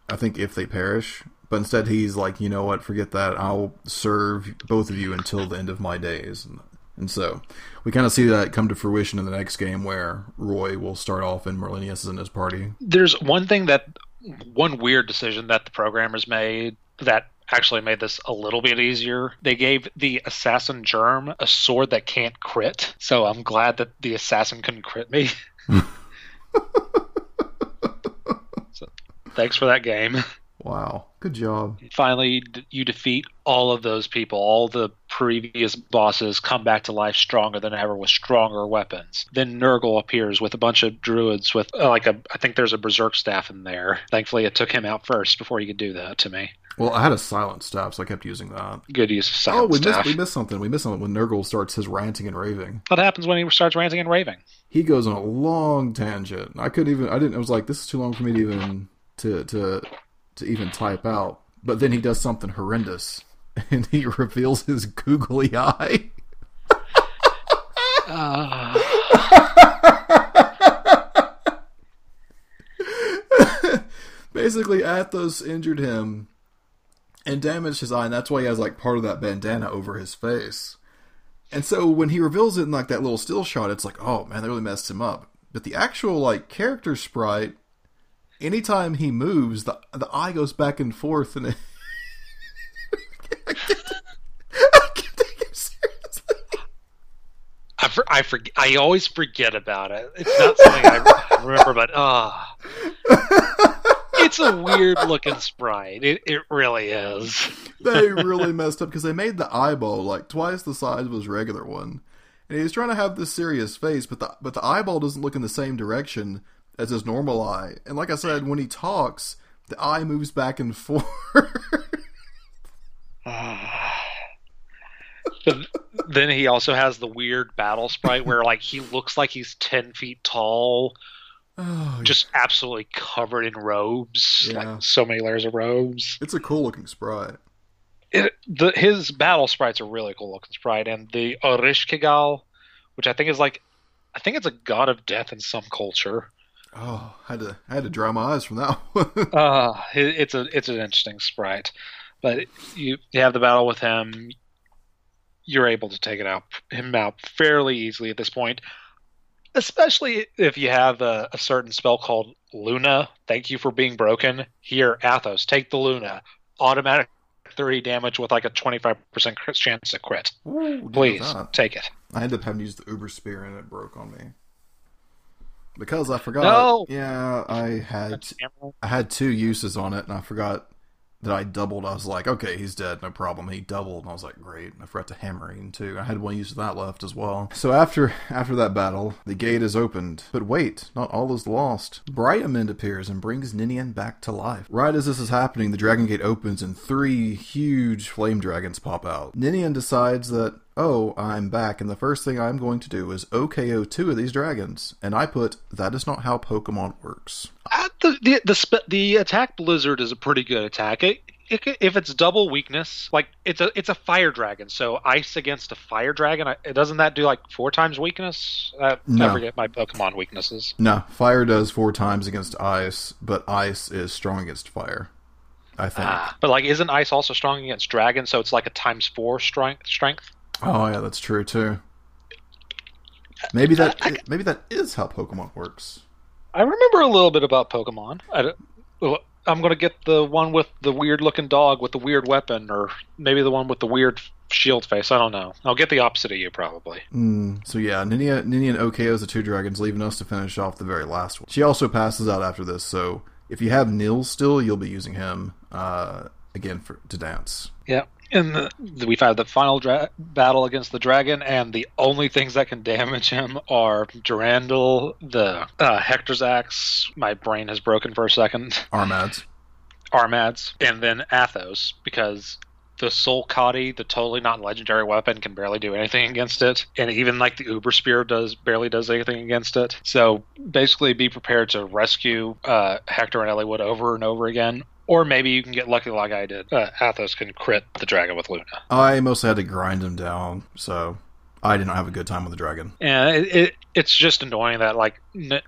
they perish. But instead he's like, you know what, forget that. I'll serve both of you until the end of my days. And so we kind of see that come to fruition in the next game, where Roy will start off and Merlinius is in his party. There's one weird decision that the programmers made that actually made this a little bit easier. They gave the assassin Germ a sword that can't crit, so I'm glad that the assassin couldn't crit me. So, thanks for that game. Wow, good job. Finally, you defeat all of those people. All the previous bosses come back to life stronger than ever with stronger weapons. Then Nurgle appears with a bunch of druids with, I think there's a berserk staff in there. Thankfully, it took him out first before he could do that to me. Well, I had a silent staff, so I kept using that. Good use of silent staff. Oh, we missed something. We missed something when Nurgle starts his ranting and raving. What happens when he starts ranting and raving? He goes on a long tangent. I was like, this is too long for me to even type out. But then he does something horrendous, and he reveals his googly eye. Basically, Athos injured him and damaged his eye, and that's why he has, like, part of that bandana over his face. And so when he reveals it in, like, that little still shot, it's like, oh man, they really messed him up. But the actual, like, character sprite, anytime he moves, the eye goes back and forth, and it... I can't take him seriously. I always forget about it. It's not something I remember, but it's a weird looking sprite. It really is. They really messed up, because they made the eyeball like twice the size of his regular one, and he was trying to have this serious face, but the eyeball doesn't look in the same direction as his normal eye. And like I said, when he talks, the eye moves back and forth. Then he also has the weird battle sprite where, like, he looks like he's 10 feet tall, absolutely covered in robes, like so many layers of robes. It's a cool looking sprite. His battle sprites are really cool looking sprite, and the Orishkigal, which I think it's a god of death in some culture. Oh, I had to dry my eyes from that one. It's an interesting sprite, but you have the battle with him. You're able to take him out fairly easily at this point. Especially if you have a certain spell called Luna. Thank you for being broken. Here, Athos, take the Luna. Automatic 30 damage with like a 25% chance to crit. Ooh, please, take it. I ended up having to use the Uber Spear and it broke on me. Because I forgot. No! Yeah, I had two uses on it and I forgot that I doubled. I was like, okay, he's dead, no problem. He doubled, and I was like, great. And I forgot to hammer him too. I had one use of that left as well. So after that battle, the gate is opened. But wait, not all is lost. Briamond appears and brings Ninian back to life. Right as this is happening, the dragon gate opens and three huge flame dragons pop out. Ninian decides that, oh, I'm back, and the first thing I'm going to do is OKO two of these dragons. And I put, that is not how Pokemon works. The attack Blizzard is a pretty good attack. If it's double weakness, like it's a fire dragon, so ice against a fire dragon, doesn't that do like 4 times weakness? No. I forget my Pokemon weaknesses. No, fire does 4 times against ice, but ice is strong against fire, I think. But like, isn't ice also strong against dragon? So it's like a ×4 strength. Oh yeah, that's true too. Maybe that is how Pokemon works. I remember a little bit about Pokemon. I'm going to get the one with the weird-looking dog with the weird weapon, or maybe the one with the weird shield face. I don't know. I'll get the opposite of you, probably. So yeah, Ninian OKOs the two dragons, leaving us to finish off the very last one. She also passes out after this, so if you have Nils still, you'll be using him again to dance. Yeah. And we've had the final battle against the dragon, and the only things that can damage him are Durandal, the Hector's Axe, my brain has broken for a second, Armads, and then Athos, because the Soul Caudy, the totally not legendary weapon, can barely do anything against it, and even like the Uber Spear barely does anything against it. So basically be prepared to rescue Hector and Elliewood over and over again. Or maybe you can get lucky like I did. Athos can crit the dragon with Luna. I mostly had to grind him down, so I did not have a good time with the dragon. Yeah, it's just annoying that like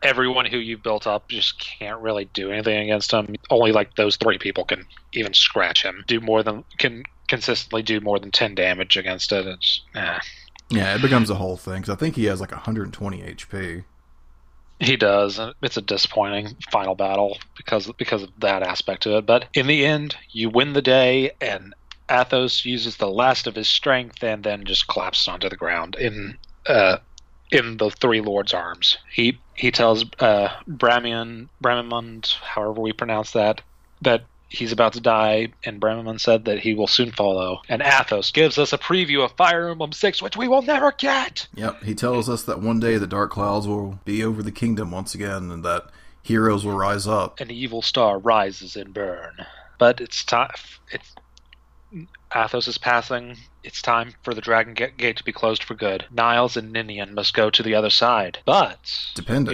everyone who you built up just can't really do anything against him. Only like those three people can even scratch him. Can consistently do more than 10 damage against it. Yeah, it becomes a whole thing, because I think he has like 120 HP. He does. It's a disappointing final battle because of that aspect to it. But in the end, you win the day, and Athos uses the last of his strength and then just collapses onto the ground in the three lords' arms. He tells Bramimund, however we pronounce that he's about to die, and Bramimund said that he will soon follow. And Athos gives us a preview of Fire Emblem 6, which we will never get! Yep, he tells us that one day the dark clouds will be over the kingdom once again, and that heroes will rise up. An evil star rises and burn. But it's time... Athos is passing. It's time for the dragon gate to be closed for good. Niles and Ninian must go to the other side. But... depending.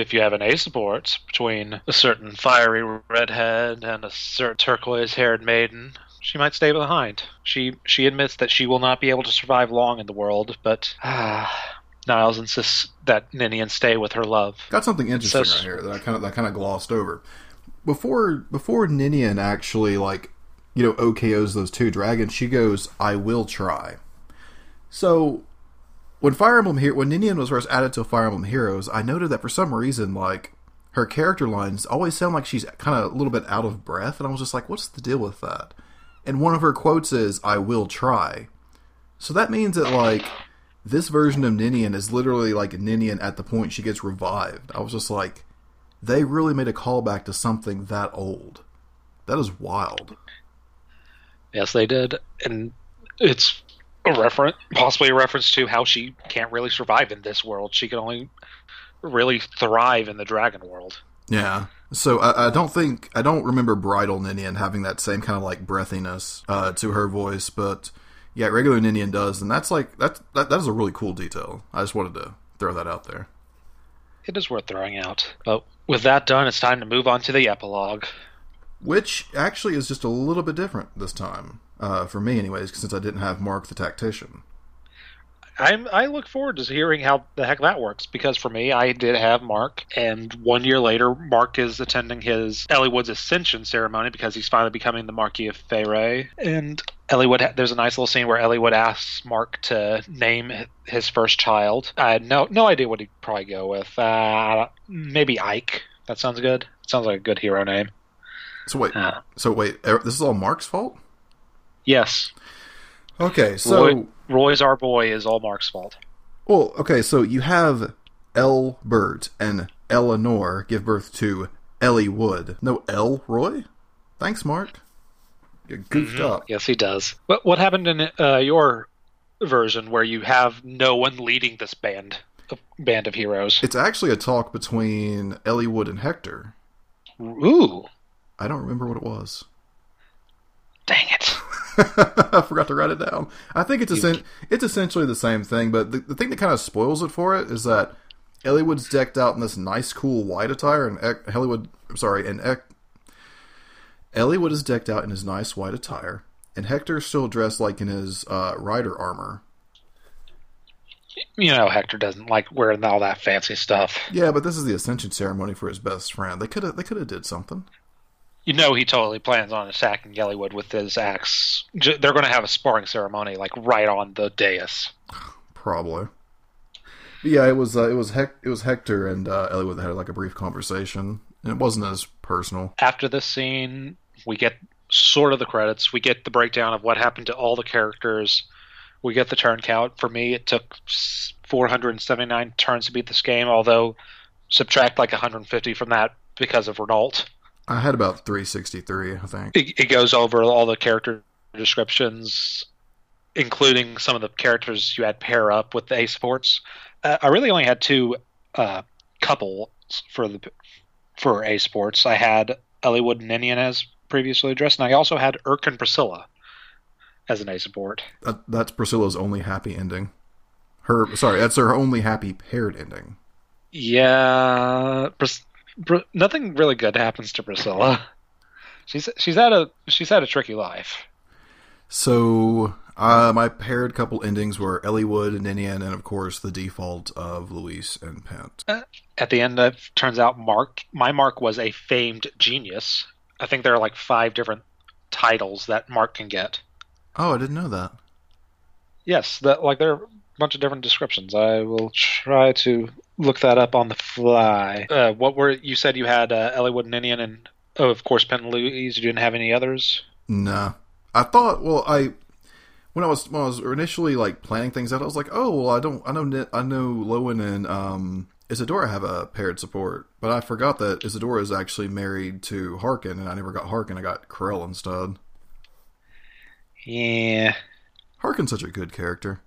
If you have an ace support between a certain fiery redhead and a certain turquoise-haired maiden, she might stay behind. She admits that she will not be able to survive long in the world, but Niles insists that Ninian stay with her love. Got something interesting right here that I kind of glossed over. Before Ninian actually OKOs those two dragons, she goes, "I will try." So. When Ninian was first added to Fire Emblem Heroes, I noted that for some reason, like, her character lines always sound like she's kind of a little bit out of breath, and I was just like, what's the deal with that? And one of her quotes is, "I will try." So that means that, like, this version of Ninian is literally, like, Ninian at the point she gets revived. I was just like, they really made a callback to something that old. That is wild. Yes, they did, and it's... possibly a reference to how she can't really survive in this world. She can only really thrive in the dragon world. Yeah. So I don't remember Bridal Ninian having that same kind of like breathiness to her voice, but yeah, regular Ninian does, and that is a really cool detail. I just wanted to throw that out there. It is worth throwing out. But with that done, it's time to move on to the epilogue, which actually is just a little bit different this time. For me anyways, since I didn't have Mark the Tactician. I look forward to hearing how the heck that works, because for me, I did have Mark, and 1 year later, Mark is attending his Ellwood's Ascension ceremony because he's finally becoming the Marquis of Fayre. And Ellwood, there's a nice little scene where Ellwood asks Mark to name his first child. I had no idea what he'd probably go with. Maybe Ike. That sounds good. Sounds like a good hero name. So wait, this is all Mark's fault? Yes. Okay, so... Roy's our boy is all Mark's fault. Well, okay, so you have Elbert and Eleanor give birth to Ellie Wood. No, El Roy? Thanks, Mark. You're goofed up. Yes, he does. But what happened in your version where you have no one leading this band of heroes? It's actually a talk between Ellie Wood and Hector. Ooh. I don't remember what it was. Dang it. I forgot to write it down. I think it's essentially the same thing, but the thing that kind of spoils it for it is that Ellwood's decked out in this nice, cool white attire, and Ellwood is decked out in his nice white attire, and Hector's still dressed like in his rider armor. You know, Hector doesn't like wearing all that fancy stuff. Yeah, but this is the Ascension ceremony for his best friend. They could have did something. You know he totally plans on attacking Ellwood with his axe. They're going to have a sparring ceremony, like, right on the dais. Probably. But yeah, it was Hector and Ellwood that had, like, a brief conversation. And it wasn't as personal. After this scene, we get sort of the credits. We get the breakdown of what happened to all the characters. We get the turn count. For me, it took 479 turns to beat this game, although subtract, like, 150 from that because of Renault. I had about 363, I think. It goes over all the character descriptions, including some of the characters you had pair up with the A supports. I really only had two couples for A supports. I had Ellwood and Ninian as previously addressed, and I also had Irk and Priscilla as an A support. That's Priscilla's only happy ending. That's her only happy paired ending. Yeah, nothing really good happens to Priscilla. She's had a tricky life. So my paired couple endings were Ellwood and Ninian, and of course the default of Luis and Pent. At the end, it turns out my Mark was a famed genius. I think there are like 5 different titles that Mark can get. Oh, I didn't know that. Yes, there are a bunch of different descriptions. I will try to look that up on the fly. You said you had Ellwood and Ninian and, of course, Pent and Louise. You didn't have any others? No. I thought, when I was initially, like, planning things out, I was like, I know Lowen and Isadora have a paired support. But I forgot that Isadora is actually married to Harkin, and I never got Harkin. I got Corell instead. Yeah. Harkin's such a good character.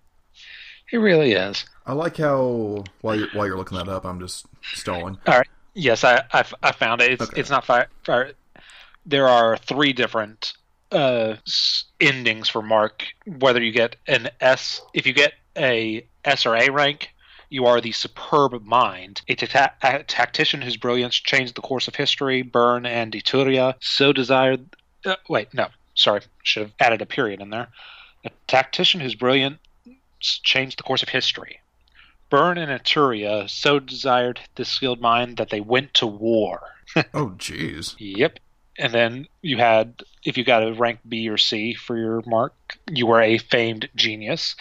He really is. I like how, while you're looking that up, I'm just stalling. All right. Yes, I found it. It's not Fire. There are 3 different endings for Mark. Whether you get an S, if you get a S or A rank, you are the superb mind, a tactician whose brilliance changed the course of history. Bern and Ituria so desired. Wait, no, sorry, should have added a period in there. A tactician whose brilliance changed the course of history. Bern and Ituria so desired this skilled mind that they went to war. Oh, jeez. Yep. And then you had, if you got a rank B or C for your Mark, you were a famed genius.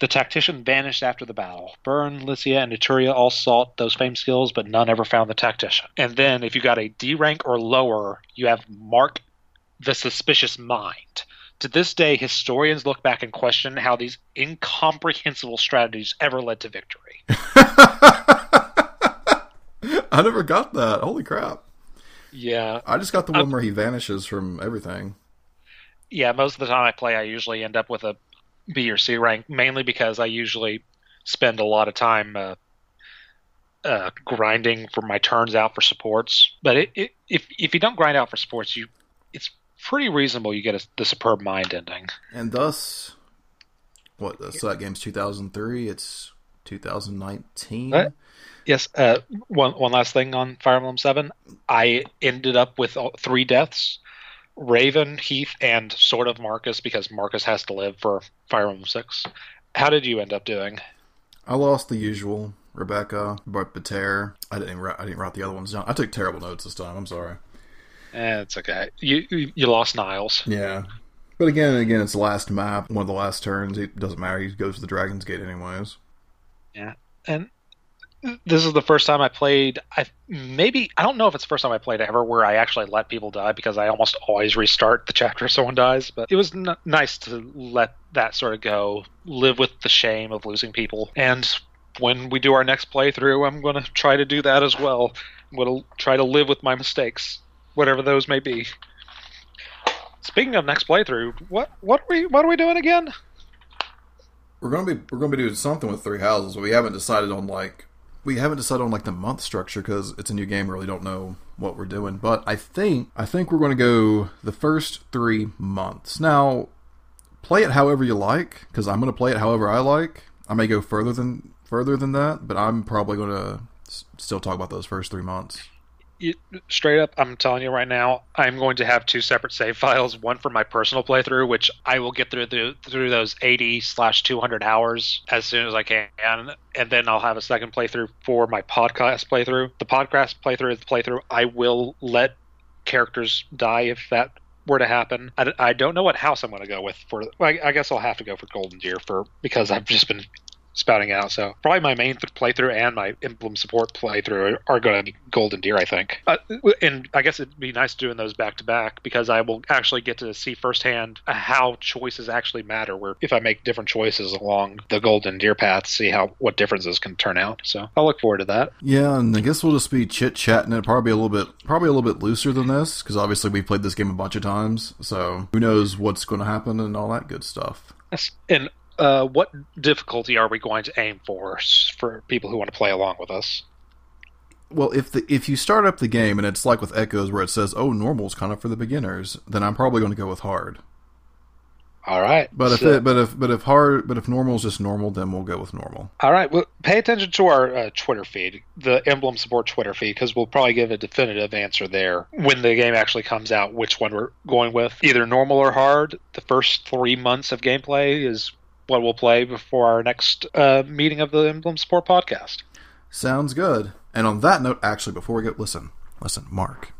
The tactician vanished after the battle. Bern, Lycia, and Ituria all sought those famed skills, but none ever found the tactician. And then if you got a D rank or lower, you have Mark the Suspicious Mind. To this day, historians look back and question how these incomprehensible strategies ever led to victory. I never got that. Holy crap. Yeah. I just got the one where he vanishes from everything. Yeah, most of the time I play, I usually end up with a B or C rank, mainly because I usually spend a lot of time grinding for my turns out for supports. But if you don't grind out for supports, it's pretty reasonable you get the superb mind ending. And thus, so that game's 2003, it's 2019. Yes, one last thing on Fire Emblem 7. I ended up with 3 deaths, Raven, Heath, and sort of Marcus, because Marcus has to live for Fire Emblem 6. How did you end up doing? I lost the usual. Rebecca, but Pater. I didn't write the other ones down. I took terrible notes this time. I'm sorry. It's okay. You lost Niles. Yeah. But again, it's the last map, one of the last turns. It doesn't matter. He goes to the Dragon's Gate anyways. Yeah. And this is the first time I played. I don't know if it's the first time I played ever where I actually let people die, because I almost always restart the chapter if someone dies. But it was nice to let that sort of go, live with the shame of losing people. And when we do our next playthrough, I'm going to try to do that as well. I'm going to try to live with my mistakes, whatever those may be. Speaking of next playthrough, what are we doing again? We're going to be doing something with Three Houses, but we haven't decided on the month structure, because it's a new game. We really don't know what we're doing, but I think we're going to go the first 3 months. Now, play it however you like, because I'm going to play it however I like. I may go further than that, but I'm probably going to still talk about those first 3 months. Straight up, I'm telling you right now, I'm going to have 2 separate save files, one for my personal playthrough, which I will get through those 80/200 hours as soon as I can, and then I'll have a second playthrough for my podcast playthrough. The podcast playthrough is the playthrough I will let characters die if that were to happen. I don't know what house I'm going to go with for. I guess I'll have to go for Golden Deer because I've just been spouting out, so probably my main playthrough and my Emblem Support playthrough are going to be Golden Deer, I think. And I guess it'd be nice doing those back to back, because I will actually get to see firsthand how choices actually matter, where if I make different choices along the Golden Deer path, see what differences can turn out. So I'll look forward to that. Yeah, and I guess we'll just be chit-chatting. It'll probably a little bit looser than this, because obviously we've played this game a bunch of times, so who knows what's going to happen and all that good stuff. And what difficulty are we going to aim for people who want to play along with us? Well, if you start up the game and it's like with Echoes where it says, oh, normal's kind of for the beginners, then I'm probably going to go with hard. All right. But if normal's just normal, then we'll go with normal. All right. Well, pay attention to our Twitter feed, the Emblem Support Twitter feed, because we'll probably give a definitive answer there when the game actually comes out, which one we're going with. Either normal or hard. The first 3 months of gameplay is what we'll play before our next meeting of the Emblem Support podcast. Sounds good. And on that note, actually, before we go, listen, Mark,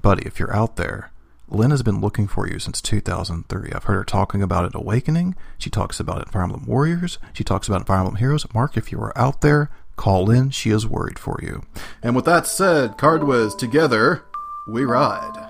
buddy, if you're out there, Lynn has been looking for you since 2003. I've heard her talking about it in Awakening. She talks about it in Fire Emblem Warriors. She talks about it in Fire Emblem Heroes. Mark, if you are out there, call in. She is worried for you. And with that said, Cardwhiz, together we ride.